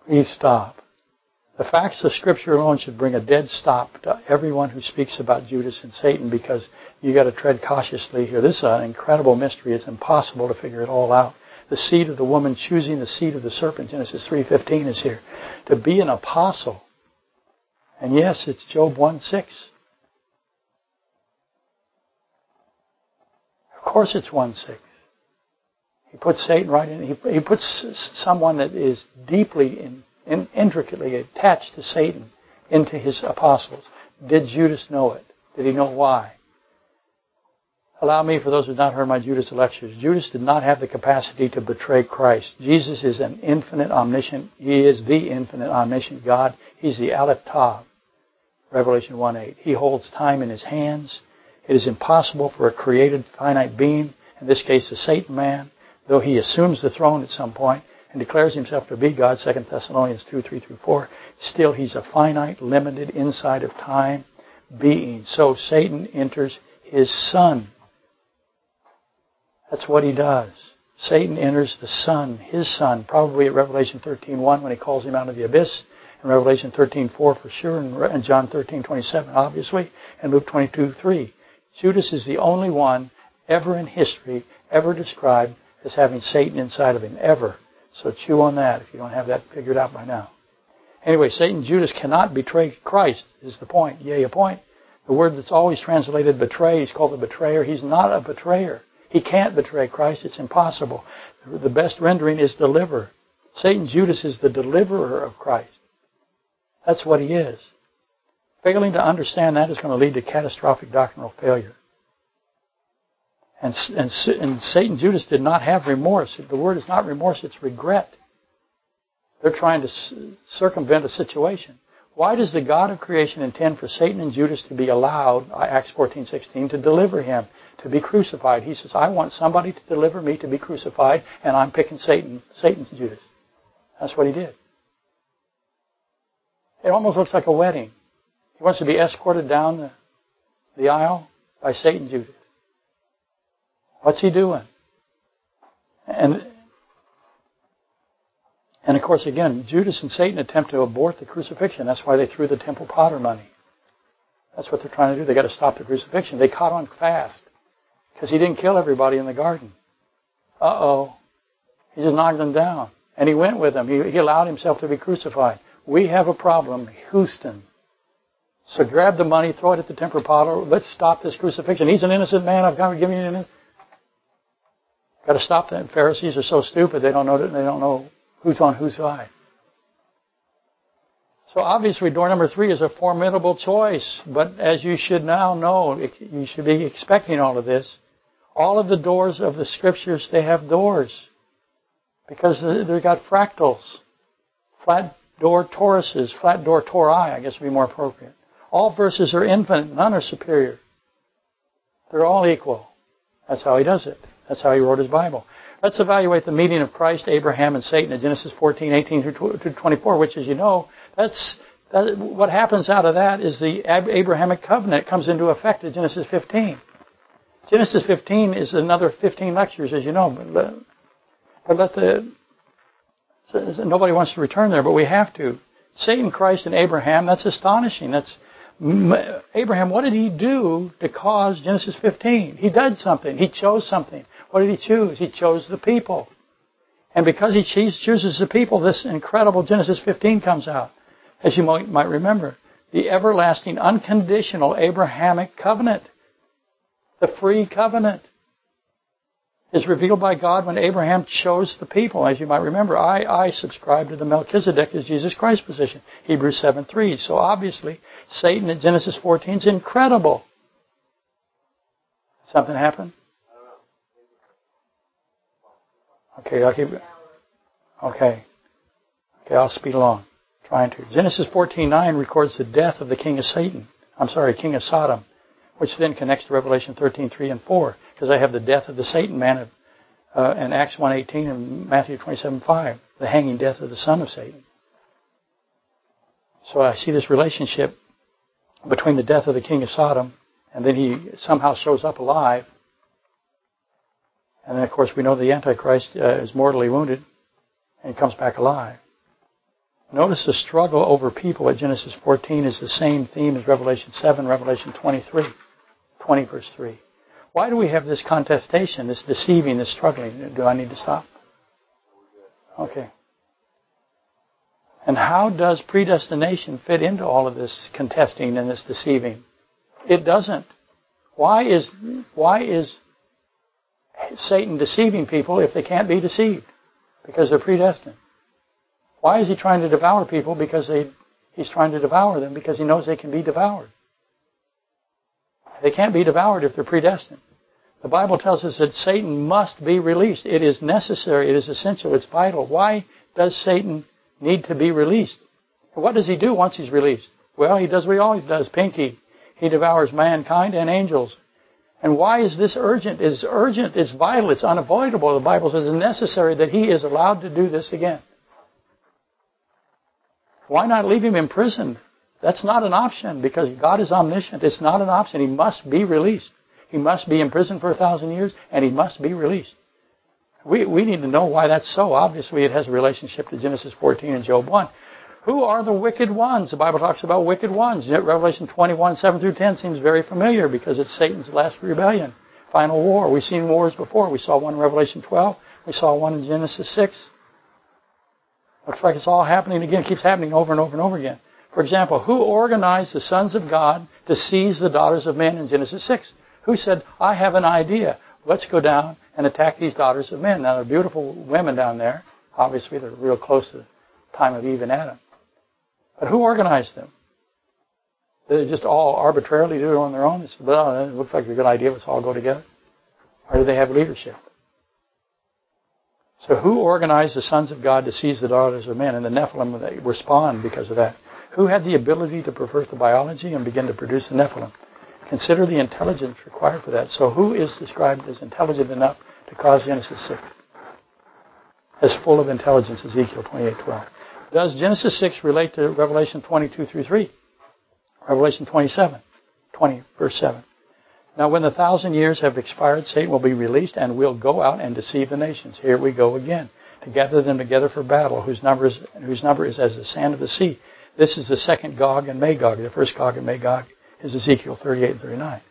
Please stop. The facts of Scripture alone should bring a dead stop to everyone who speaks about Judas and Satan, because you got to tread cautiously here. This is an incredible mystery. It's impossible to figure it all out. The seed of the woman choosing the seed of the serpent, Genesis 3:15 is here. To be an apostle. And yes, it's Job 1:6. Of course it's 1:6. He puts Satan right in. He puts someone that is deeply intricately attached to Satan into his apostles. Did Judas know it? Did he know why? Allow me, for those who have not heard my Judas lectures, Judas did not have the capacity to betray Christ. Jesus is an infinite omniscient. He is the infinite omniscient God. He's the Aleph Tav, Revelation 1:8. He holds time in his hands. It is impossible for a created finite being, in this case the Satan man, though he assumes the throne at some point and declares himself to be God, 2 Thessalonians 2:3-4, still he's a finite, limited, inside of time being. So Satan enters his son. That's what he does. Satan enters the Son, his Son, probably at Revelation 13:1 when he calls him out of the abyss, and Revelation 13:4 for sure, and John 13:27 obviously, and Luke 22:3. Judas is the only one ever in history ever described as having Satan inside of him, ever. So chew on that if you don't have that figured out by now. Anyway, Satan, Judas cannot betray Christ is the point. Yay, a point. The word that's always translated betray, he's called the betrayer. He's not a betrayer. He can't betray Christ. It's impossible. The best rendering is deliver. Satan, Judas, is the deliverer of Christ. That's what he is. Failing to understand that is going to lead to catastrophic doctrinal failure. And Satan, Judas did not have remorse. The word is not remorse, it's regret. They're trying to circumvent a situation. Why does the God of creation intend for Satan and Judas to be allowed, Acts 14:16, to deliver him, to be crucified? He says, I want somebody to deliver me to be crucified, and I'm picking Satan's Judas. That's what he did. It almost looks like a wedding. He wants to be escorted down the aisle by Satan Judas. What's he doing? And of course, again, Judas and Satan attempt to abort the crucifixion. That's why they threw the temple potter money. That's what they're trying to do. They've got to stop the crucifixion. They caught on fast because he didn't kill everybody in the garden. Uh-oh. He just knocked them down. And he went with them. He allowed himself to be crucified. We have a problem, Houston. So grab the money, throw it at the temple potter. Let's stop this crucifixion. He's an innocent man. I've got to give you an innocent. Got to stop them. Pharisees are so stupid they don't know who's on whose side. So obviously door number 3 is a formidable choice, but as you should now know, you should be expecting all of this. All of the doors of the Scriptures, they have doors because they've got fractals, flat door toruses, flat door tori, I guess would be more appropriate. All verses are infinite. None are superior. They're all equal. That's how he does it. That's how he wrote his Bible. Let's evaluate the meeting of Christ, Abraham, and Satan in Genesis 14:18-24, which, as you know, what happens out of that is the Abrahamic covenant comes into effect in Genesis 15. Genesis 15 is another 15 lectures, as you know. Nobody wants to return there, but we have to. Satan, Christ, and Abraham, that's astonishing. Abraham, what did he do to cause Genesis 15? He did something. He chose something. What did he choose? He chose the people. And because he chooses the people, this incredible Genesis 15 comes out. As you might remember, the everlasting, unconditional Abrahamic covenant, the free covenant, is revealed by God when Abraham chose the people. As you might remember, I subscribe to the Melchizedek as Jesus Christ position, Hebrews 7:3. So obviously, Satan at Genesis 14 is incredible. Something happened? Okay, I'll speed along. Trying to. Genesis 14:9 records the death of the king of Sodom, which then connects to Revelation 13:3 and 4, because I have the death of the Satan man in Acts 1:18 and Matthew 27:5, the hanging death of the son of Satan. So I see this relationship between the death of the king of Sodom, and then he somehow shows up alive. And then, of course, we know the Antichrist is mortally wounded and comes back alive. Notice the struggle over people at Genesis 14 is the same theme as Revelation 7, Revelation 20, verse 3. Why do we have this contestation, this deceiving, this struggling? Do I need to stop? Okay. And how does predestination fit into all of this contesting and this deceiving? It doesn't. Why is Satan deceiving people if they can't be deceived? Because they're predestined. Why is he trying to devour people? Because they, He's trying to devour them because he knows they can be devoured. They can't be devoured if they're predestined. The Bible tells us that Satan must be released. It is necessary. It is essential. It's vital. Why does Satan need to be released? And what does he do once he's released? Well, he does what he always does, pinky. He devours mankind and angels. And why is this urgent? It's urgent. It's vital. It's unavoidable. The Bible says it's necessary that he is allowed to do this again. Why not leave him imprisoned? That's not an option because God is omniscient. It's not an option. He must be released. He must be imprisoned for 1,000 years, and he must be released. We need to know why that's so. Obviously, it has a relationship to Genesis 14 and Job 1. Who are the wicked ones? The Bible talks about wicked ones. Revelation 21, 7 through 10 seems very familiar because it's Satan's last rebellion, final war. We've seen wars before. We saw one in Revelation 12. We saw one in Genesis 6. Looks like it's all happening again. It keeps happening over and over and over again. For example, who organized the sons of God to seize the daughters of men in Genesis 6? Who said, I have an idea. Let's go down and attack these daughters of men. Now, they're beautiful women down there. Obviously, they're real close to the time of Eve and Adam. But who organized them? Did they just all arbitrarily do it on their own? They said, well, it looks like a good idea. Let's all go together. Or do they have leadership? So who organized the sons of God to seize the daughters of men? And the Nephilim, they respond because of that. Who had the ability to pervert the biology and begin to produce the Nephilim? Consider the intelligence required for that. So who is described as intelligent enough to cause Genesis 6? As full of intelligence, Ezekiel 28:12. Does Genesis 6 relate to Revelation 22 through 3? Revelation 20, verse 7. Now when the 1,000 years have expired, Satan will be released and will go out and deceive the nations. Here we go again. To gather them together for battle, whose number is as the sand of the sea. This is the second Gog and Magog. The first Gog and Magog is Ezekiel 38 and 39.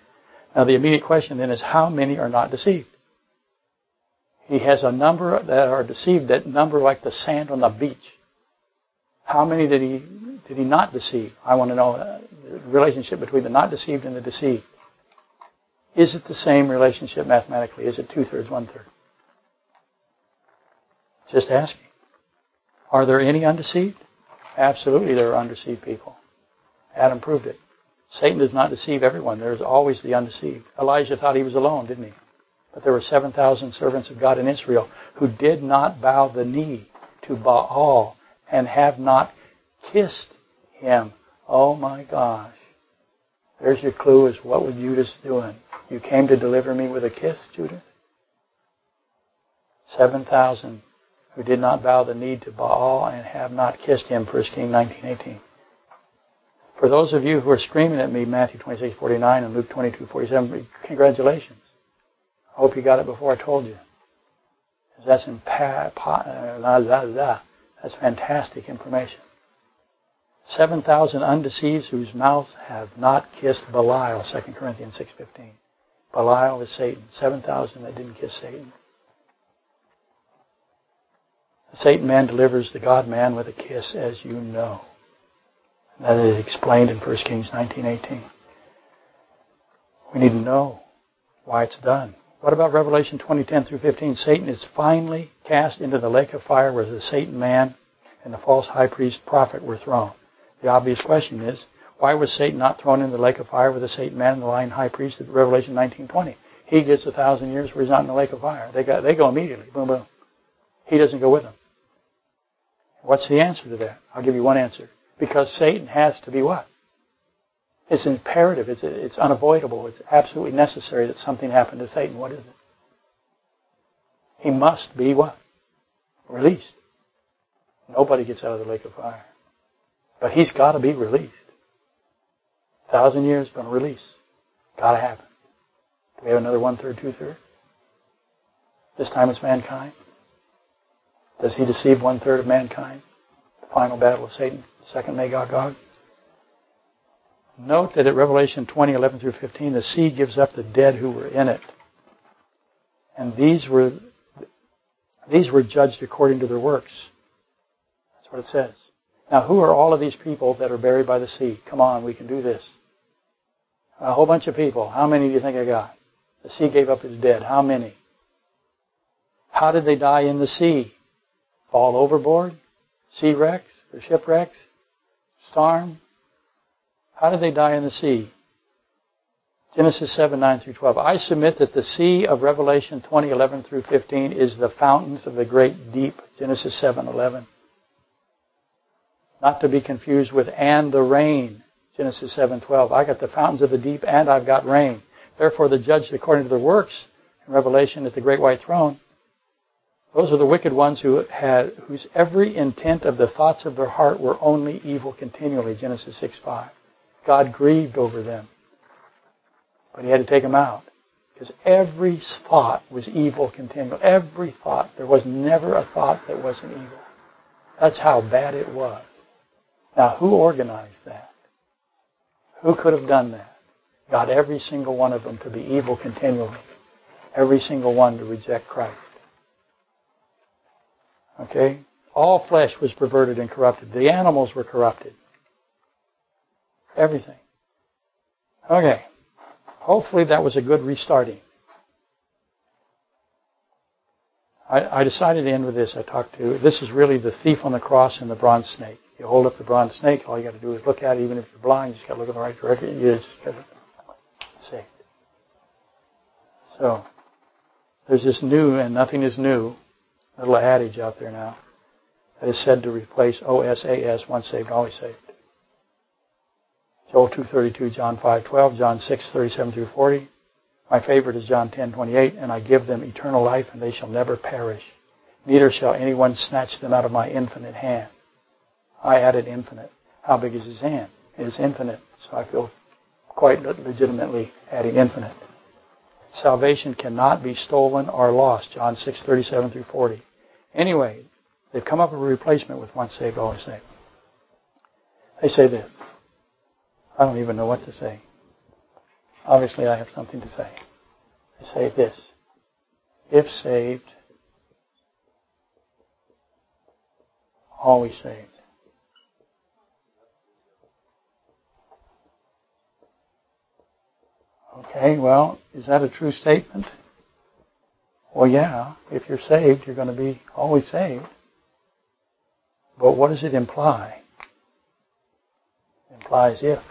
Now the immediate question then is, how many are not deceived? He has a number that are deceived, that number like the sand on the beach. How many did he not deceive? I want to know the relationship between the not deceived and the deceived. Is it the same relationship mathematically? Is it 2/3, 1/3? Just asking. Are there any undeceived? Absolutely there are undeceived people. Adam proved it. Satan does not deceive everyone. There is always the undeceived. Elijah thought he was alone, didn't he? But there were 7,000 servants of God in Israel who did not bow the knee to Baal and have not kissed him. Oh my gosh. There's your clue as what was Judas doing. You came to deliver me with a kiss, Judas? 7,000 who did not bow the knee to Baal and have not kissed him. 1 Kings 19:18. For those of you who are screaming at me, Matthew 26:49 and Luke 22:47, congratulations. I hope you got it before I told you. That's fantastic information. 7,000 undeceived whose mouths have not kissed Belial, 2 Corinthians 6:15. Belial is Satan. 7,000 that didn't kiss Satan. The Satan man delivers the God man with a kiss, as you know. That is explained in 1 Kings 19:18. We need to know why it's done. What about Revelation 20:10 through 15? Satan is finally cast into the lake of fire where the Satan man and the false high priest prophet were thrown. The obvious question is, why was Satan not thrown into the lake of fire with the Satan man and the lying high priest at Revelation 19:20? He gets 1,000 years where he's not in the lake of fire. They go immediately. Boom, boom. He doesn't go with them. What's the answer to that? I'll give you one answer. Because Satan has to be what? It's imperative. It's unavoidable. It's absolutely necessary that something happened to Satan. What is it? He must be what? Released. Nobody gets out of the lake of fire. But he's got to be released. 1,000 years going to release. Got to happen. Do we have another 1/3, 2/3? This time it's mankind. Does he deceive 1/3 of mankind? The final battle of Satan, second Magog. Note that at Revelation 20:11 through 15, the sea gives up the dead who were in it. And these were judged according to their works. That's what it says. Now, who are all of these people that are buried by the sea? Come on, we can do this. A whole bunch of people. How many do you think I got? The sea gave up its dead. How many? How did they die in the sea? Fall overboard? Sea wrecks? Or shipwrecks? storm. How did they die in the sea? Genesis 7, 9 through 12. I submit that the sea of Revelation 20, 11 through 15 is the fountains of the great deep. Genesis 7, 11. Not to be confused with and the rain. Genesis 7, 12. I got the fountains of the deep and I've got rain. Therefore the judged according to their works in Revelation at the great white throne. Those are the wicked ones whose every intent of the thoughts of their heart were only evil continually. Genesis 6, 5. God grieved over them. But he had to take them out. Because every thought was evil continually. Every thought. There was never a thought that wasn't evil. That's how bad it was. Now, who organized that? Who could have done that? Got every single one of them to be evil continually. Every single one to reject Christ. Okay? All flesh was perverted and corrupted. The animals were corrupted. Everything. Okay. Hopefully that was a good restarting. I decided to end with this. This is really the thief on the cross and the bronze snake. You hold up the bronze snake. All you got to do is look at it. Even if you're blind, you just got to look in the right direction. You just got to see. So there's this new and nothing is new little adage out there now that is said to replace O-S-A-S, once saved, always saved. Joel 2:32, John 5:12, John 6:37 through 40. My favorite is John 10:28, and I give them eternal life, and they shall never perish. Neither shall anyone snatch them out of my infinite hand. I added infinite. How big is his hand? It is infinite, so I feel quite legitimately adding infinite. Salvation cannot be stolen or lost. John 6:37 through 40. Anyway, they've come up with a replacement with once saved, always saved. They say this. I don't even know what to say. Obviously, I have something to say. I say this. If saved, always saved. Okay, well, is that a true statement? Well, yeah. If you're saved, you're going to be always saved. But what does it imply? It implies if.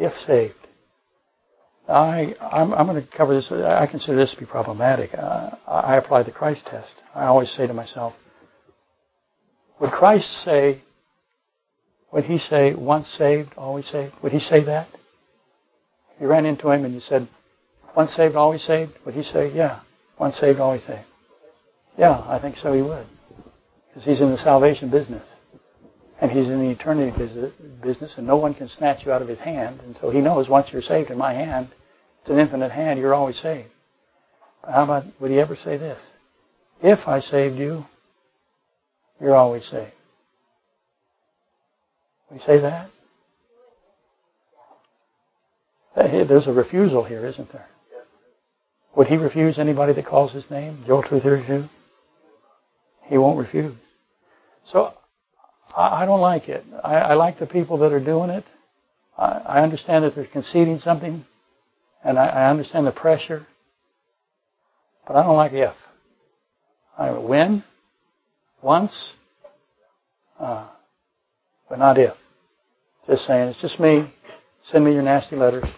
If saved. I'm going to cover this. I consider this to be problematic. I apply the Christ test. I always say to myself, would Christ say, would he say, once saved, always saved? Would he say that? If you ran into him and you said, once saved, always saved, would he say, yeah, once saved, always saved? Yeah, I think so he would. Because he's in the salvation business. And he's in the eternity business, and no one can snatch you out of his hand. And so he knows once you're saved in my hand, it's an infinite hand, you're always saved. But how about, would he ever say this? If I saved you, you're always saved. Would he say that? There's a refusal here, isn't there? Would he refuse anybody that calls his name? Joel 2:32? He won't refuse. So, I don't like it. I like the people that are doing it. I understand that they're conceding something, and I understand the pressure. But I don't like if. I win once, but not if. Just saying, it's just me. Send me your nasty letters.